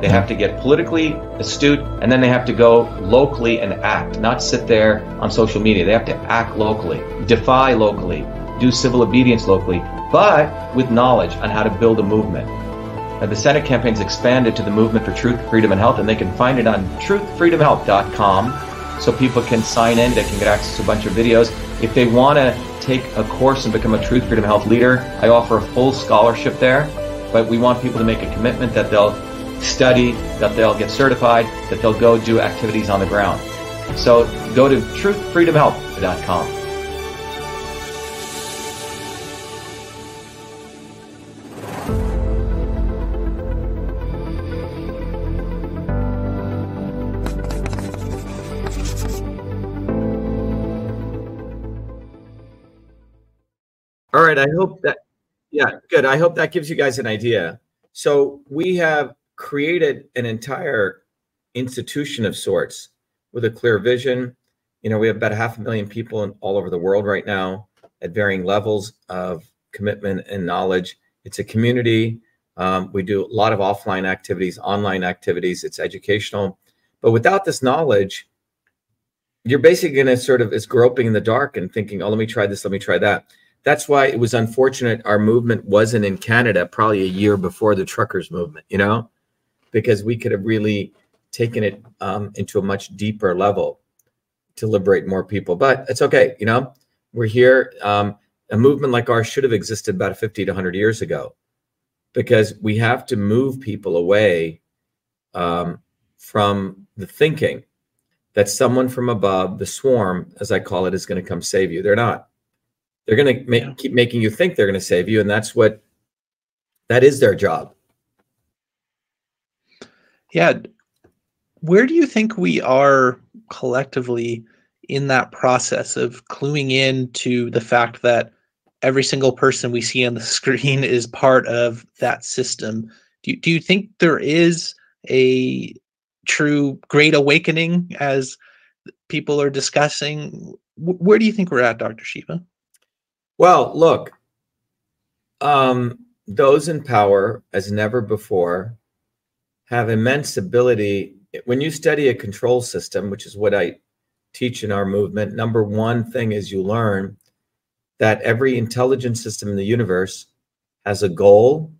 They have to get politically astute, and then they have to go locally and act, not sit there on social media. They have to act locally, defy locally, do civil obedience locally, but with knowledge on how to build a movement. Now, the Senate campaign's expanded to the Movement for Truth, Freedom, and Health, and they can find it on truthfreedomhelp.com, so people can sign in. They can get access to a bunch of videos. If they want to take a course and become a Truth, Freedom, Health leader, I offer a full scholarship there, but we want people to make a commitment that they'll study, that they'll get certified, that they'll go do activities on the ground. So go to truthfreedomhelp.com. All right, I hope that, yeah, good. I hope that gives you guys an idea. So we have created an entire institution of sorts with a clear vision. You know, we have about 500,000 people all over the world right now at varying levels of commitment and knowledge. It's a community. We do a lot of offline activities, online activities. It's educational. But without this knowledge, you're basically going to sort of, it's groping in the dark and thinking, oh, let me try this, let me try that. That's why it was unfortunate our movement wasn't in Canada probably a year before the truckers movement, you know? Because we could have really taken it into a much deeper level to liberate more people. But it's okay, you know, we're here. A movement like ours should have existed about 50 to 100 years ago, because we have to move people away from the thinking that someone from above, the swarm, as I call it, is going to come save you. They're not. They're going to keep making you think they're going to save you, and that is their job. Yeah. Where do you think we are collectively in that process of cluing in to the fact that every single person we see on the screen is part of that system? Do you think there is a true great awakening as people are discussing? Where do you think we're at, Dr. Shiva? Well, look, those in power as never before have immense ability. When you study a control system, which is what I teach in our movement, number one thing is you learn that every intelligence system in the universe has a goal.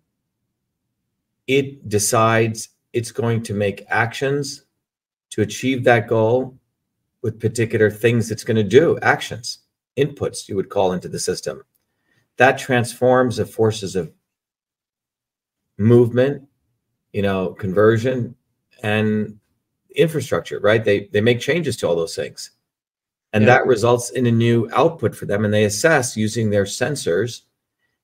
It decides it's going to make actions to achieve that goal with particular things it's going to do, actions, inputs you would call into the system. That transforms the forces of movement, you know, conversion and infrastructure, right? They make changes to all those things. And that results in a new output for them. And they assess using their sensors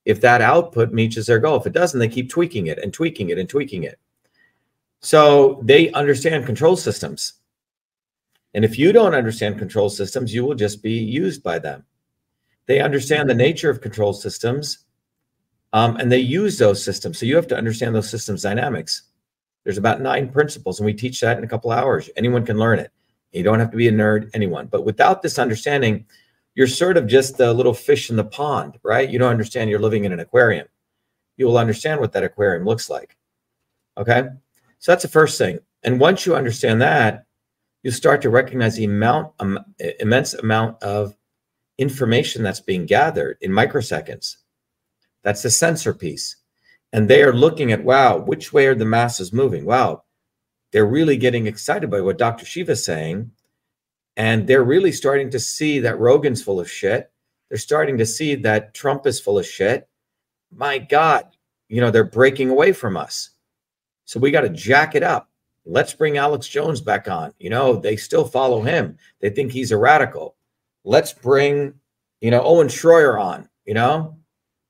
if that output reaches their goal. If it doesn't, they keep tweaking it and tweaking it and tweaking it. So they understand control systems. And if you don't understand control systems, you will just be used by them. They understand the nature of control systems. And they use those systems. So you have to understand those systems dynamics. There's about 9 principles, and we teach that in a couple hours. Anyone can learn it. You don't have to be a nerd, anyone. But without this understanding, you're sort of just the little fish in the pond, right? You don't understand you're living in an aquarium. You will understand what that aquarium looks like, okay? So that's the first thing. And once you understand that, you start to recognize the immense amount of information that's being gathered in microseconds. That's the sensor piece. And they are looking at, wow, which way are the masses moving? Wow, they're really getting excited by what Dr. Shiva is saying. And they're really starting to see that Rogan's full of shit. They're starting to see that Trump is full of shit. My God, you know, they're breaking away from us. So we got to jack it up. Let's bring Alex Jones back on. You know, they still follow him. They think he's a radical. Let's bring, you know, Owen Schroyer on, you know,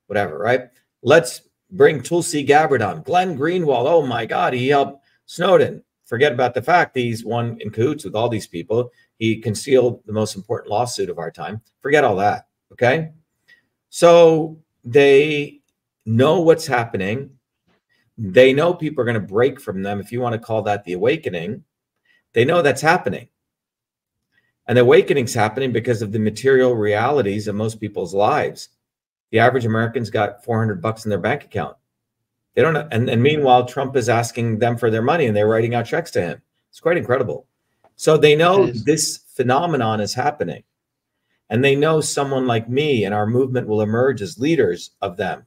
whatever, right? Let's bring Tulsi Gabbard on. Glenn Greenwald, oh my God, he helped Snowden. Forget about the fact he's one in cahoots with all these people. He concealed the most important lawsuit of our time. Forget all that, okay? So they know what's happening. They know people are going to break from them, if you want to call that the awakening. They know that's happening. And the awakening's happening because of the material realities of most people's lives. The average American's got $400 in their bank account. They don't know, and meanwhile, Trump is asking them for their money and they're writing out checks to him. It's quite incredible. So they know this phenomenon is happening. And they know someone like me and our movement will emerge as leaders of them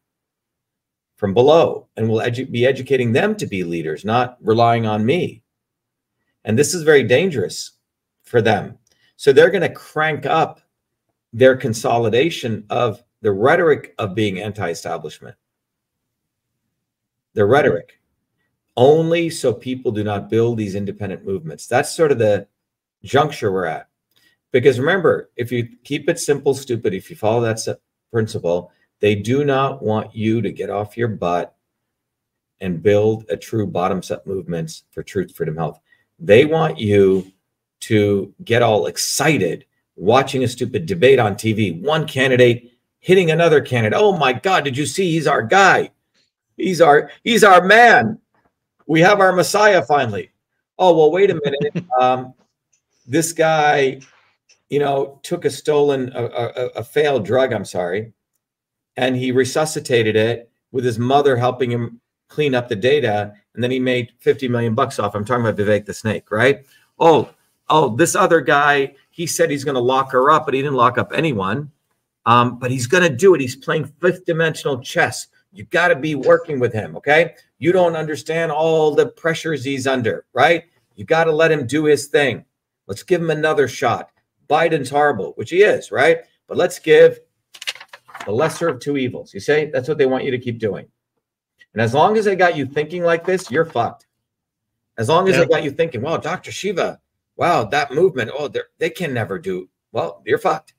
from below, and will be educating them to be leaders, not relying on me. And this is very dangerous for them. So they're going to crank up their consolidation of the rhetoric of being anti-establishment. The rhetoric, only so people do not build these independent movements. That's sort of the juncture we're at. Because remember, if you keep it simple, stupid, if you follow that principle, they do not want you to get off your butt and build a true bottom-up movements for truth, freedom, health. They want you to get all excited watching a stupid debate on TV. One candidate hitting another candidate. Oh my God, did you see? He's our guy. He's our man. We have our Messiah finally. Oh, well, wait a minute. This guy, you know, took a stolen, a failed drug, I'm sorry. And he resuscitated it with his mother helping him clean up the data. And then he made $50 million off. I'm talking about Vivek the snake, right? Oh, this other guy, he said he's going to lock her up, but he didn't lock up anyone. But he's going to do it. He's playing fifth dimensional chess. You got to be working with him, okay? You don't understand all the pressures he's under, right? You got to let him do his thing. Let's give him another shot. Biden's horrible, which he is, right? But let's give the lesser of two evils. You say that's what they want you to keep doing. And as long as they got you thinking like this, you're fucked. As long as they got you thinking, wow, Dr. Shiva, wow, that movement, oh, they can never do. Well, you're fucked.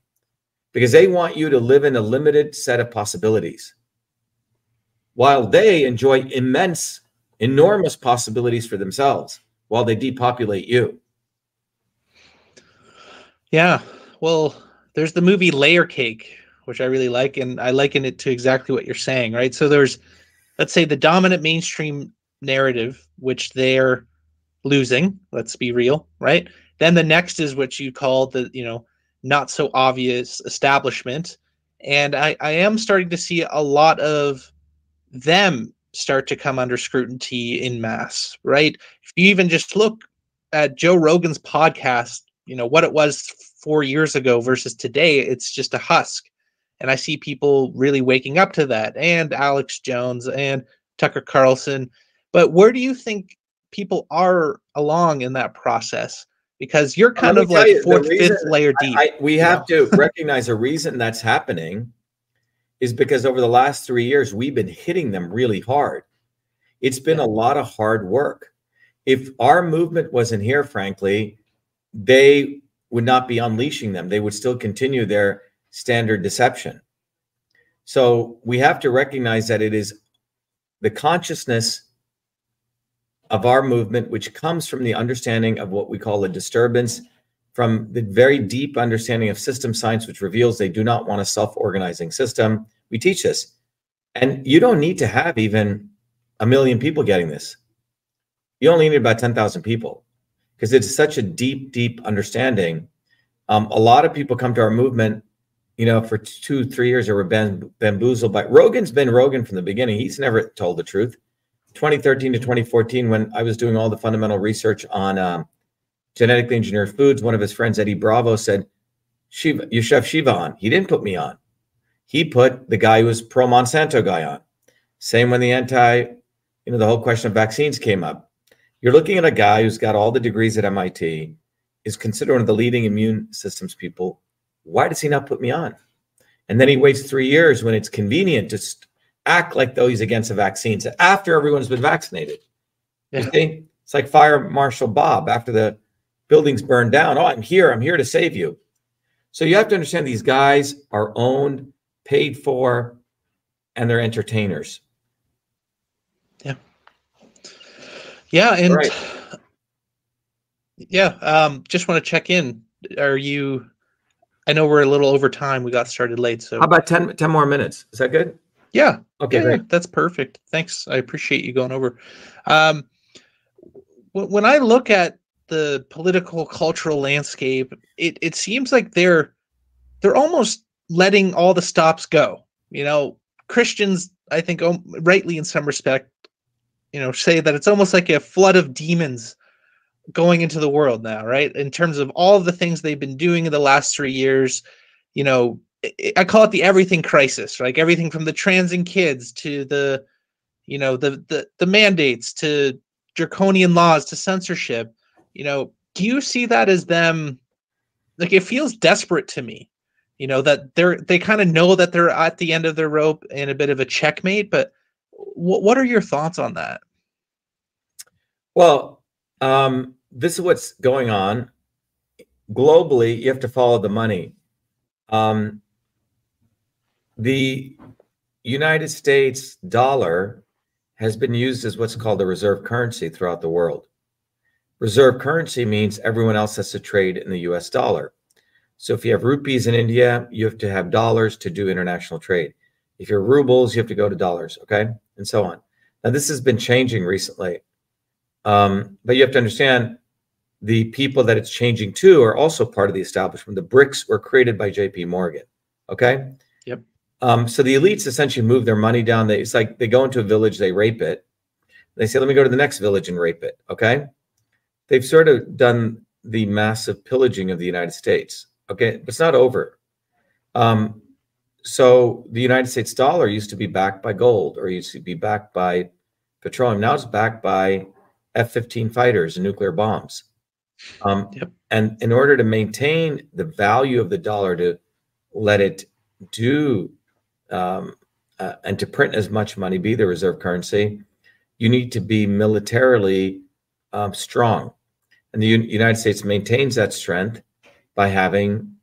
Because they want you to live in a limited set of possibilities, while they enjoy immense, enormous possibilities for themselves, while they depopulate you. Yeah, well, there's the movie Layer Cake, which I really like, and I liken it to exactly what you're saying, right? So there's, let's say, the dominant mainstream narrative, which they're losing, let's be real, right? Then the next is what you call the, you know, not so obvious establishment. And I am starting to see a lot of them start to come under scrutiny in mass, right? If you even just look at Joe Rogan's podcast, you know, what it was 4 years ago versus today, it's just a husk. And I see people really waking up to that, and Alex Jones and Tucker Carlson. But where do you think people are along in that process? Because you're kind of like fourth, fifth layer deep. We have to recognize the reason that's happening is because over the last 3 years, we've been hitting them really hard. It's been a lot of hard work. If our movement wasn't here, frankly, they would not be unleashing them. They would still continue their standard deception. So we have to recognize that it is the consciousness of our movement, which comes from the understanding of what we call a disturbance, from the very deep understanding of system science, which reveals they do not want a self-organizing system. We teach this. And you don't need to have even 1 million people getting this. You only need about 10,000 people, because it's such a deep, deep understanding. A lot of people come to our movement, you know, for 2-3 years they were bamboozled by Rogan's been Rogan from the beginning. He's never told the truth. 2013 to 2014, when I was doing all the fundamental research on genetically engineered foods, one of his friends, Eddie Bravo, said, Shiva, you should have Shiva on. He didn't put me on. He put the guy who was pro-Monsanto guy on. Same when the the whole question of vaccines came up. You're looking at a guy who's got all the degrees at MIT, is considered one of the leading immune systems people. Why does he not put me on? And then he waits 3 years when it's convenient to act like though he's against the vaccines after everyone's been vaccinated. Yeah. You see? It's like Fire Marshal Bob after the buildings burned down. Oh, I'm here to save you. So you have to understand these guys are owned, paid for, and they're entertainers. Yeah. Yeah. And right. Yeah. Just want to check in. I know we're a little over time. We got started late. So how about 10 more minutes? Is that good? Yeah. Okay. Yeah, great. That's perfect. Thanks. I appreciate you going over. When I look at the political cultural landscape, it seems like they're almost letting all the stops go. You know, Christians, I think rightly in some respect, say that it's almost like a flood of demons going into the world now, right? In terms of all of the things they've been doing in the last 3 years, I call it the everything crisis, like everything from the trans and kids to the, the mandates to draconian laws to censorship. Do you see that as them? Like, it feels desperate to me, that they kind of know that they're at the end of their rope and a bit of a checkmate. But what are your thoughts on that? Well, this is what's going on globally. You have to follow the money. The United States dollar has been used as what's called a reserve currency throughout the world. Reserve currency means everyone else has to trade in the US dollar. So if you have rupees in India, you have to have dollars to do international trade. If you're rubles, you have to go to dollars, okay? And so on. Now, this has been changing recently. But you have to understand the people that it's changing to are also part of the establishment. The BRICS were created by JP Morgan, okay? Yep. So the elites essentially move their money down. It's like they go into a village, they rape it. They say, let me go to the next village and rape it, okay? They've sort of done the massive pillaging of the United States. Okay, but it's not over. So the United States dollar used to be backed by gold, or used to be backed by petroleum. Now it's backed by F-15 fighters and nuclear bombs. Yep. And in order to maintain the value of the dollar, to let it do and to print as much money, be the reserve currency, you need to be militarily strong. And the United States maintains that strength by having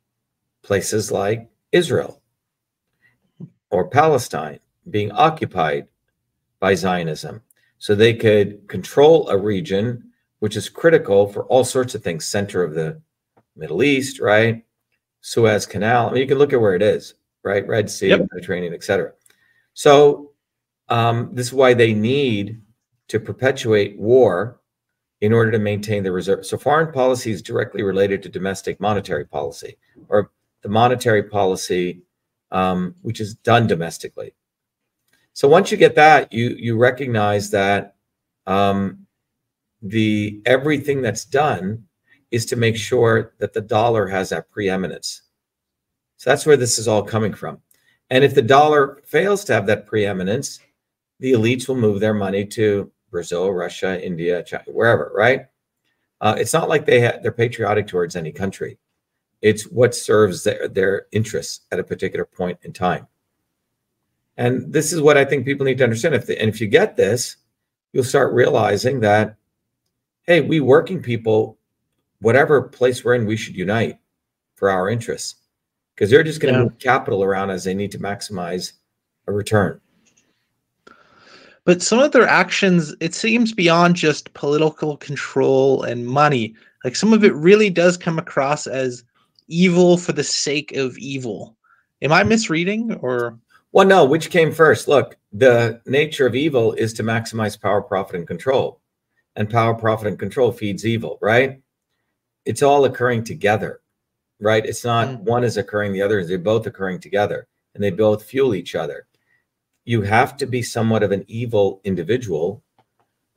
places like Israel or Palestine being occupied by Zionism. So they could control a region, which is critical for all sorts of things, center of the Middle East, right? Suez Canal. I mean, you can look at where it is, right? Red Sea, yep. Mediterranean, etc. So this is why they need to perpetuate war in order to maintain the reserve. So foreign policy is directly related to domestic monetary policy, or the monetary policy, which is done domestically. So once you get that, you recognize that the everything that's done is to make sure that the dollar has that preeminence. So that's where this is all coming from. And if the dollar fails to have that preeminence, the elites will move their money to Brazil, Russia, India, China, wherever, right? It's not like they're patriotic towards any country. It's what serves their interests at a particular point in time. And this is what I think people need to understand. And if you get this, you'll start realizing that, hey, we working people, whatever place we're in, we should unite for our interests, because they're just going to move capital around as they need to maximize a return. But some of their actions, it seems beyond just political control and money. Like, some of it really does come across as evil for the sake of evil. Am I misreading, or? Well, no, which came first? Look, the nature of evil is to maximize power, profit, and control. And power, profit, and control feeds evil, right? It's all occurring together, right? It's not one is occurring, the other is. They're both occurring together, and they both fuel each other. You have to be somewhat of an evil individual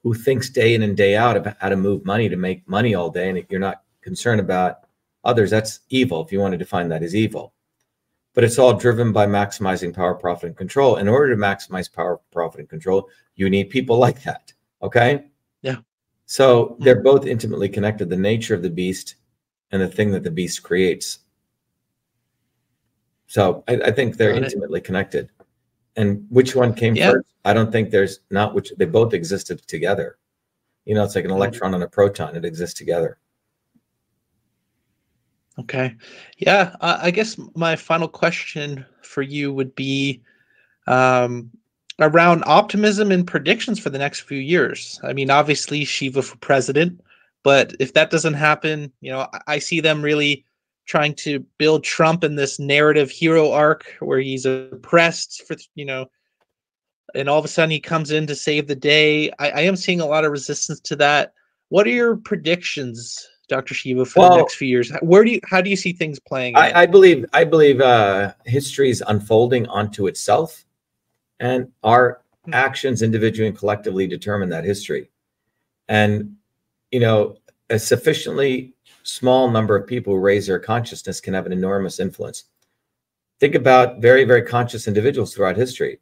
who thinks day in and day out about how to move money to make money all day. And if you're not concerned about others, that's evil, if you want to define that as evil. But it's all driven by maximizing power, profit, and control. In order to maximize power, profit, and control, you need people like that. Okay? Yeah. So they're both intimately connected, the nature of the beast and the thing that the beast creates. So I think they're intimately connected. And which one came first? I don't think there's not which. They both existed together. You know, it's like an electron and a proton. It exists together. Okay. Yeah. I guess my final question for you would be around optimism and predictions for the next few years. I mean, obviously Shiva for president, but if that doesn't happen, you know, I see them really trying to build Trump in this narrative hero arc where he's oppressed for, you know, and all of a sudden he comes in to save the day. I am seeing a lot of resistance to that. What are your predictions, Dr. Shiva, for the next few years? Where do you, how do you see things playing out? I believe history is unfolding onto itself, and our actions individually and collectively determine that history. And, you know, a sufficiently small number of people who raise their consciousness can have an enormous influence. Think about very, very conscious individuals throughout history.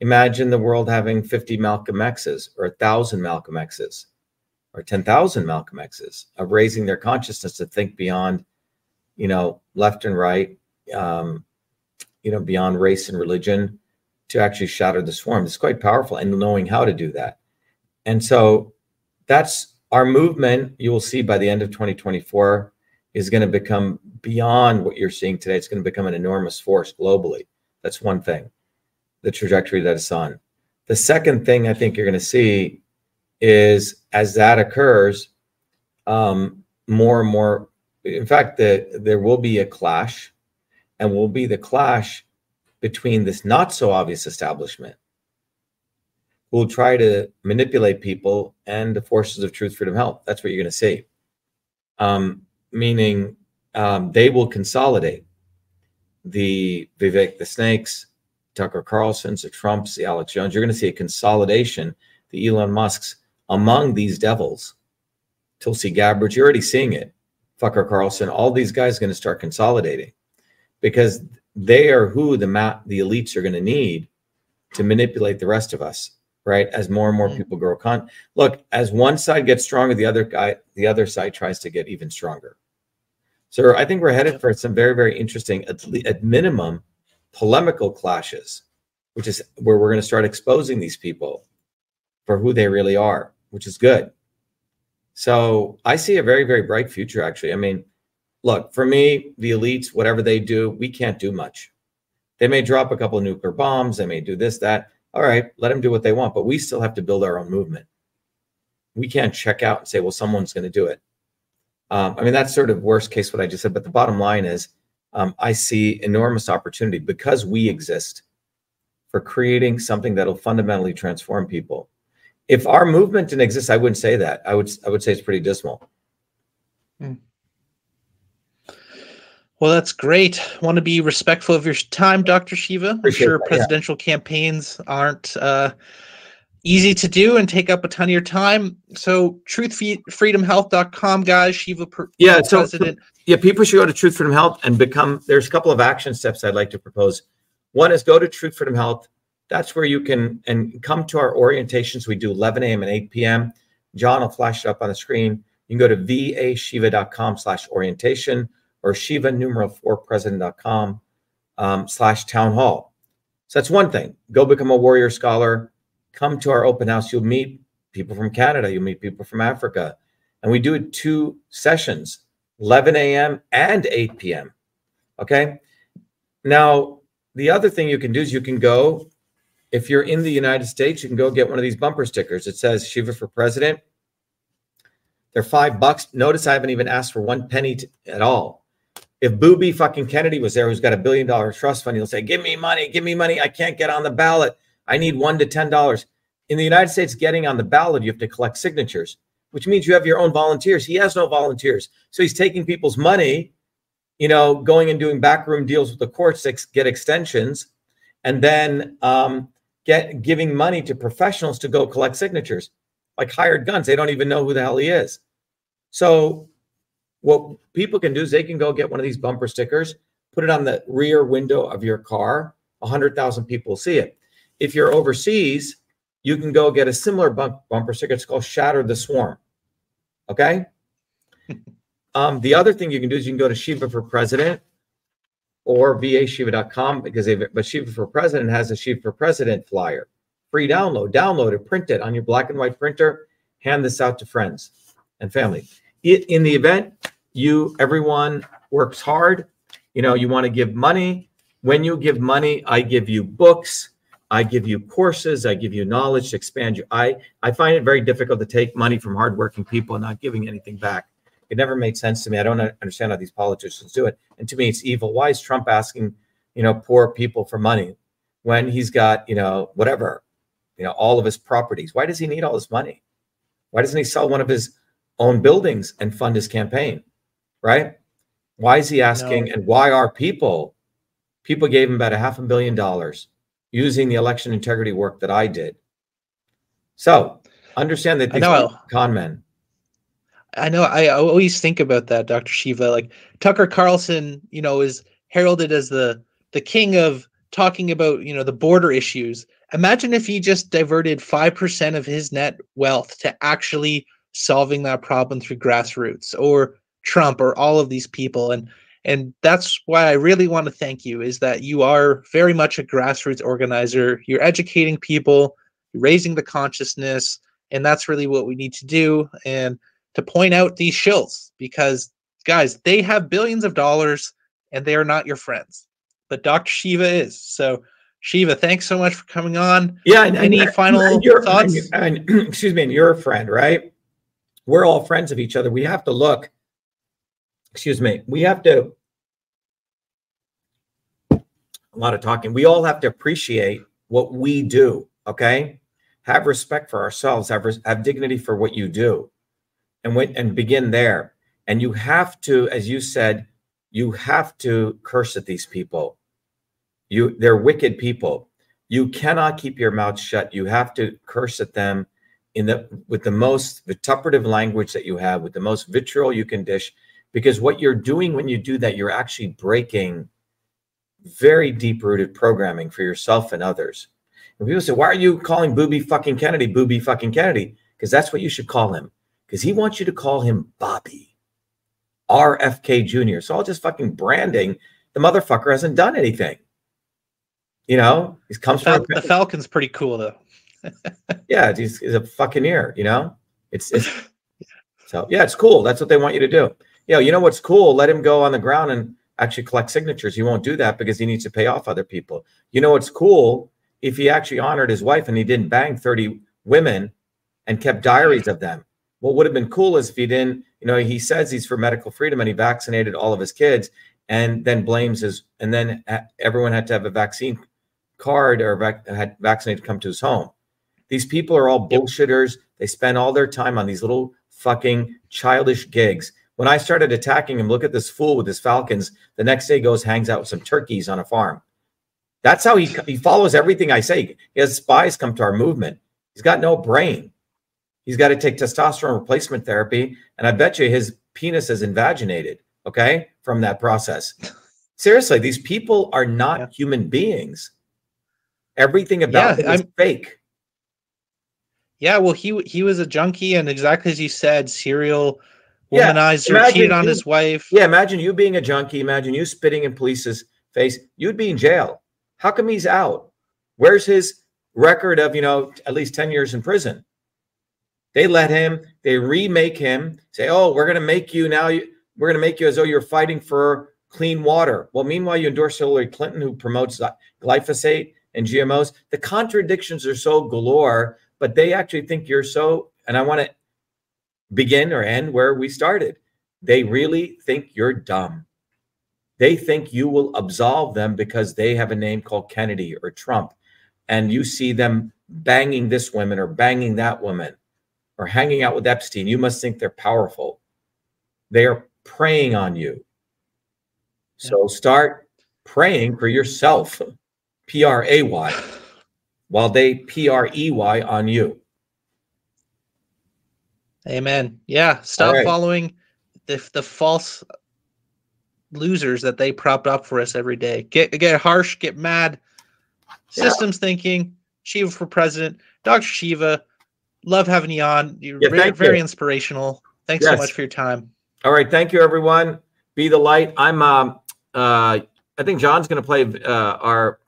Imagine the world having 50 Malcolm X's or 1,000 Malcolm X's. Or 10,000 Malcolm X's, of raising their consciousness to think beyond, you know, left and right, you know, beyond race and religion, to actually shatter the swarm. It's quite powerful, and knowing how to do that. And so that's our movement. You will see by the end of 2024 is going to become beyond what you're seeing today. It's going to become an enormous force globally. That's one thing, the trajectory that it's on. The second thing I think you're going to see is, as that occurs, more and more, in fact, there will be a clash, and will be the clash between this not so obvious establishment who will try to manipulate people and the forces of truth, freedom, health. That's what you're going to see. Meaning they will consolidate the Vivek, the snakes, Tucker Carlson's, the Trumps, the Alex Jones. You're going to see a consolidation, the Elon Musks, among these devils. Tulsi Gabbard, you're already seeing it. Tucker Carlson, all these guys are going to start consolidating, because they are who the elites are going to need to manipulate the rest of us, right? As more and more people grow look, as one side gets stronger, the other side tries to get even stronger. So I think we're headed for some very, very interesting, at minimum, polemical clashes, which is where we're going to start exposing these people for who they really are, which is good. So I see a very, very bright future, actually. I mean, look, for me, the elites, whatever they do, we can't do much. They may drop a couple of nuclear bombs. They may do this, that. All right, let them do what they want, but we still have to build our own movement. We can't check out and say, well, someone's going to do it. I mean, that's sort of worst case what I just said, but the bottom line is I see enormous opportunity, because we exist, for creating something that'll fundamentally transform people. If our movement didn't exist, I wouldn't say that. I would say it's pretty dismal. Well, that's great. I want to be respectful of your time, Dr. Shiva. Appreciate I'm sure that, presidential campaigns aren't easy to do and take up a ton of your time. So truthfreedomhealth.com, guys. Shiva, president. Yeah, people should go to Truth Freedom Health and become, there's a couple of action steps I'd like to propose. One is go to Truth Freedom Health. That's where you can and come to our orientations. We do 11 a.m. and 8 p.m. John will flash it up on the screen. You can go to vashiva.com/orientation or shiva4president.com /town hall. So that's one thing. Go become a warrior scholar. Come to our open house. You'll meet people from Canada. You'll meet people from Africa. And we do it 2 sessions, 11 a.m. and 8 p.m. Okay? Now, the other thing you can do is you can go, if you're in the United States, you can go get one of these bumper stickers. It says Shiva for President. They're $5. Notice I haven't even asked for one penny at all. If Booby fucking Kennedy was there, who's got $1 billion trust fund, he'll say, give me money, I can't get on the ballot. I need $1 to $10. In the United States, getting on the ballot, you have to collect signatures, which means you have your own volunteers. He has no volunteers. So he's taking people's money, you know, going and doing backroom deals with the courts to get extensions, and then giving money to professionals to go collect signatures, like hired guns. They don't even know who the hell he is. So what people can do is they can go get one of these bumper stickers. put it on the rear window of your car, 100,000 people will see it. If you're overseas, you can go get a similar bumper sticker. It's called Shatter the Swarm. Okay? The other thing you can do is you can go to Shiva for President or vashiva.com, because but Shiva for President has a Shiva for President flyer. Free download. Download it. Print it on your black and white printer. Hand this out to friends and family. In the event everyone works hard, you know, you want to give money. When you give money, I give you books, I give you courses, I give you knowledge to expand you. I find it very difficult to take money from hardworking people and not giving anything back. It never made sense to me. I don't understand how these politicians do it. And to me, it's evil. Why is Trump asking, you know, poor people for money when he's got, you know, whatever, you know, all of his properties? Why does he need all his money? Why doesn't he sell one of his own buildings and fund his campaign, right? Why is he asking? No. And why are people gave him about $500 million using the election integrity work that I did. So understand that these are con men. I know. I always think about that, Dr. Shiva. Like Tucker Carlson, you know, is heralded as the king of talking about, you know, the border issues. Imagine if he just diverted 5% of his net wealth to actually solving that problem through grassroots, or Trump, or all of these people. And that's why I really want to thank you, is that you are very much a grassroots organizer. You're educating people, you're raising the consciousness, and that's really what we need to do, and to point out these shills, because guys, they have billions of dollars and they are not your friends. But Dr. Shiva is. So Shiva, thanks so much for coming on. Yeah. Any final thoughts? Excuse me. And you're a friend, right? We're all friends of each other. We have to look. Excuse me. We have to. A lot of talking. We all have to appreciate what we do. Okay. Have respect for ourselves. Have dignity for what you do, and begin there. And you have to, as you said, you have to curse at these people. They're wicked people. You cannot keep your mouth shut. You have to curse at them with the most vituperative language that you have, with the most vitriol you can dish. Because what you're doing when you do that, you're actually breaking very deep-rooted programming for yourself and others. And people say, why are you calling Booby fucking Kennedy Booby fucking Kennedy? Because that's what you should call him. Because he wants you to call him Bobby, RFK Jr. So all just fucking branding. The motherfucker hasn't done anything. You know, he comes from the Falcon's pretty cool though. Yeah, he's a fucking ear. You know, it's so yeah, it's cool. That's what they want you to do. Yeah, you know what's cool? Let him go on the ground and actually collect signatures. He won't do that because he needs to pay off other people. You know what's cool? If he actually honored his wife and he didn't bang 30 women and kept diaries of them. What would have been cool is if he didn't, you know, he says he's for medical freedom and he vaccinated all of his kids, and then then everyone had to have a vaccine card or had vaccinated to come to his home. These people are all bullshitters. They spend all their time on these little fucking childish gigs. When I started attacking him, look at this fool with his falcons. The next day hangs out with some turkeys on a farm. That's how he follows everything I say. He has spies come to our movement. He's got no brain. He's got to take testosterone replacement therapy. And I bet you his penis is invaginated, okay, from that process. Seriously, these people are not human beings. Everything about them is fake. Yeah, well, he was a junkie, and exactly as you said, serial womanizer, cheated on his wife. Yeah, imagine you being a junkie. Imagine you spitting in police's face. You'd be in jail. How come he's out? Where's his record of, you know, at least 10 years in prison? They let him, they remake him, say, oh, we're going to make you now, we're going to make you as though you're fighting for clean water. Well, meanwhile, you endorse Hillary Clinton, who promotes glyphosate and GMOs. The contradictions are so galore, but they actually think you're so, and I want to begin or end where we started. They really think you're dumb. They think you will absolve them because they have a name called Kennedy or Trump, and you see them banging this woman or banging that woman, or hanging out with Epstein. You must think they're powerful. They are preying on you. So start praying for yourself, P-R-A-Y, while they P-R-E-Y on you. Amen. Yeah, stop following the false losers that they prop up for us every day. Get harsh, get mad, systems thinking. Shiva for president, Dr. Shiva. Love having you on. You're very inspirational. Thanks so much for your time. All right, thank you, everyone. Be the light. I'm. I think John's going to play our.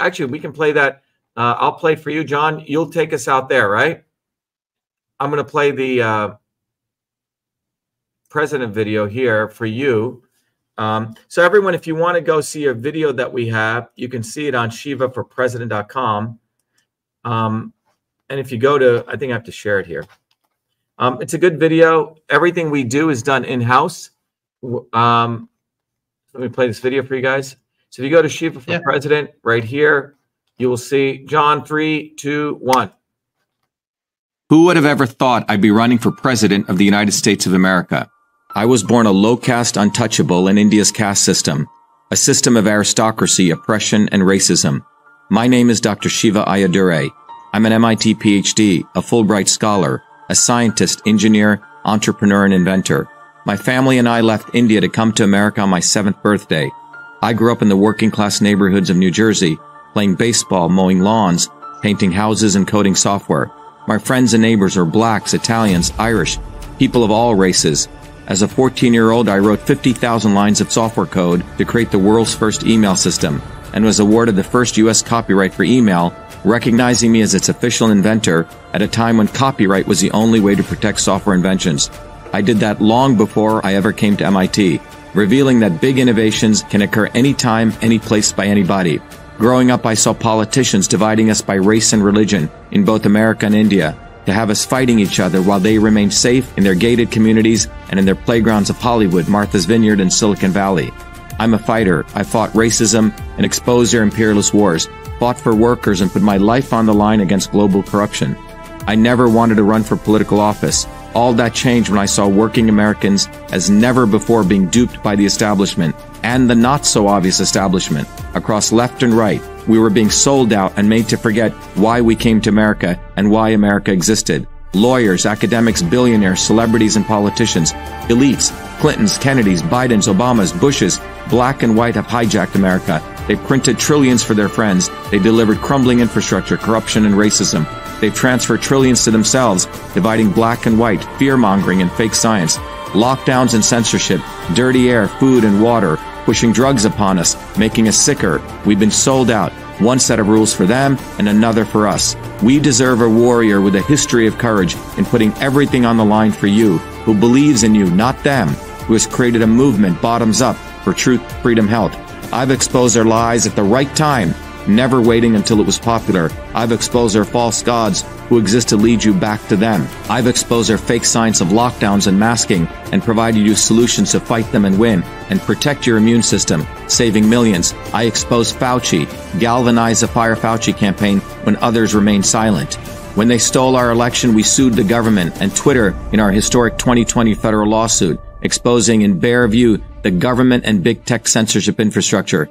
Actually, we can play that. I'll play for you, John. You'll take us out there, right? I'm going to play the president video here for you. So everyone, if you want to go see a video that we have, you can see it on shivaforpresident.com. And if you go to, I think I have to share it here. It's a good video. Everything we do is done in-house. Let me play this video for you guys. So if you go to Shiva for President right here, you will see John 3, 2, 1. Who would have ever thought I'd be running for president of the United States of America? I was born a low-caste untouchable in India's caste system, a system of aristocracy, oppression, and racism. My name is Dr. Shiva Ayyadurai. I'm an MIT PhD, a Fulbright scholar, a scientist, engineer, entrepreneur, and inventor. My family and I left India to come to America on my 7th birthday. I grew up in the working-class neighborhoods of New Jersey, playing baseball, mowing lawns, painting houses, and coding software. My friends and neighbors are blacks, Italians, Irish, people of all races. As a 14-year-old, I wrote 50,000 lines of software code to create the world's first email system and was awarded the first U.S. copyright for email, recognizing me as its official inventor at a time when copyright was the only way to protect software inventions. I did that long before I ever came to MIT, revealing that big innovations can occur anytime, any place, by anybody. Growing up, I saw politicians dividing us by race and religion in both America and India to have us fighting each other while they remained safe in their gated communities and in their playgrounds of Hollywood, Martha's Vineyard, and Silicon Valley. I'm a fighter. I fought racism and exposed their imperialist wars, fought for workers, and put my life on the line against global corruption. I never wanted to run for political office. All that changed when I saw working Americans as never before being duped by the establishment, and the not-so-obvious establishment, across left and right. We were being sold out and made to forget why we came to America and why America existed. Lawyers, academics, billionaires, celebrities, and politicians, elites, Clintons, Kennedys, Bidens, Obamas, Bushes, black and white, have hijacked America. They printed trillions for their friends. They delivered crumbling infrastructure, corruption, and racism. They transferred trillions to themselves, dividing black and white, fear-mongering, and fake science. Lockdowns and censorship, dirty air, food, and water, pushing drugs upon us, making us sicker. We've been sold out. One set of rules for them and another for us. We deserve a warrior with a history of courage in putting everything on the line for you, who believes in you, not them, who has created a movement bottoms up for truth, freedom, health. I've exposed their lies at the right time, never waiting until it was popular. I've exposed their false gods who exist to lead you back to them. I've exposed their fake science of lockdowns and masking and provided you solutions to fight them and win and protect your immune system, saving millions. I exposed Fauci, galvanized the Fire Fauci campaign when others remained silent. When they stole our election, we sued the government and Twitter in our historic 2020 federal lawsuit, exposing in bare view the government and big tech censorship infrastructure,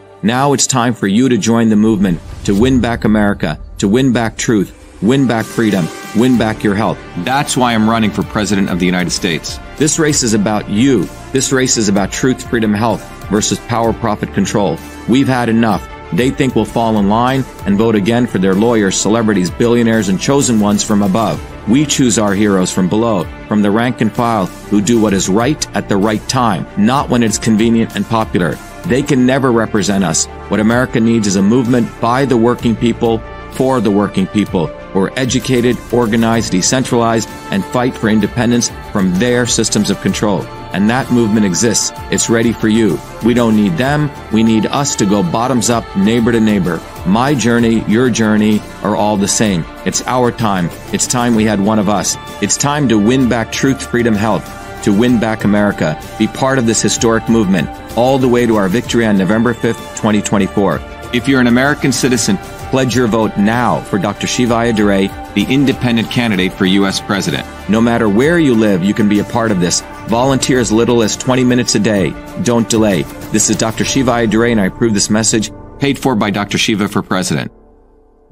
Now it's time for you to join the movement, to win back America, to win back truth, win back freedom, win back your health. That's why I'm running for president of the United States. This race is about you. This race is about truth, freedom, health versus power, profit, control. We've had enough. They think we'll fall in line and vote again for their lawyers, celebrities, billionaires, and chosen ones from above. We choose our heroes from below, from the rank and file, who do what is right at the right time, not when it's convenient and popular. They can never represent us. What America needs is a movement by the working people, for the working people, who are educated, organized, decentralized, and fight for independence from their systems of control. And that movement exists. It's ready for you. We don't need them. We need us to go bottoms up, neighbor to neighbor. My journey, your journey are all the same. It's our time. It's time we had one of us. It's time to win back truth, freedom, health, to win back America. Be part of this historic movement. all the way to our victory on November 5th, 2024. If you're an American citizen, pledge your vote now for Dr. Shiva Ayyadurai, the independent candidate for U.S. president. No matter where you live, you can be a part of this. Volunteer as little as 20 minutes a day. Don't delay. This is Dr. Shiva Ayyadurai, and I approve this message, paid for by Dr. Shiva for President.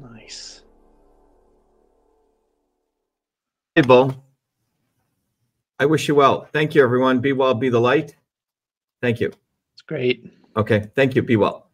Nice. Hey, Bo. I wish you well. Thank you, everyone. Be well, be the light. Thank you. It's great. Okay. Thank you. Be well.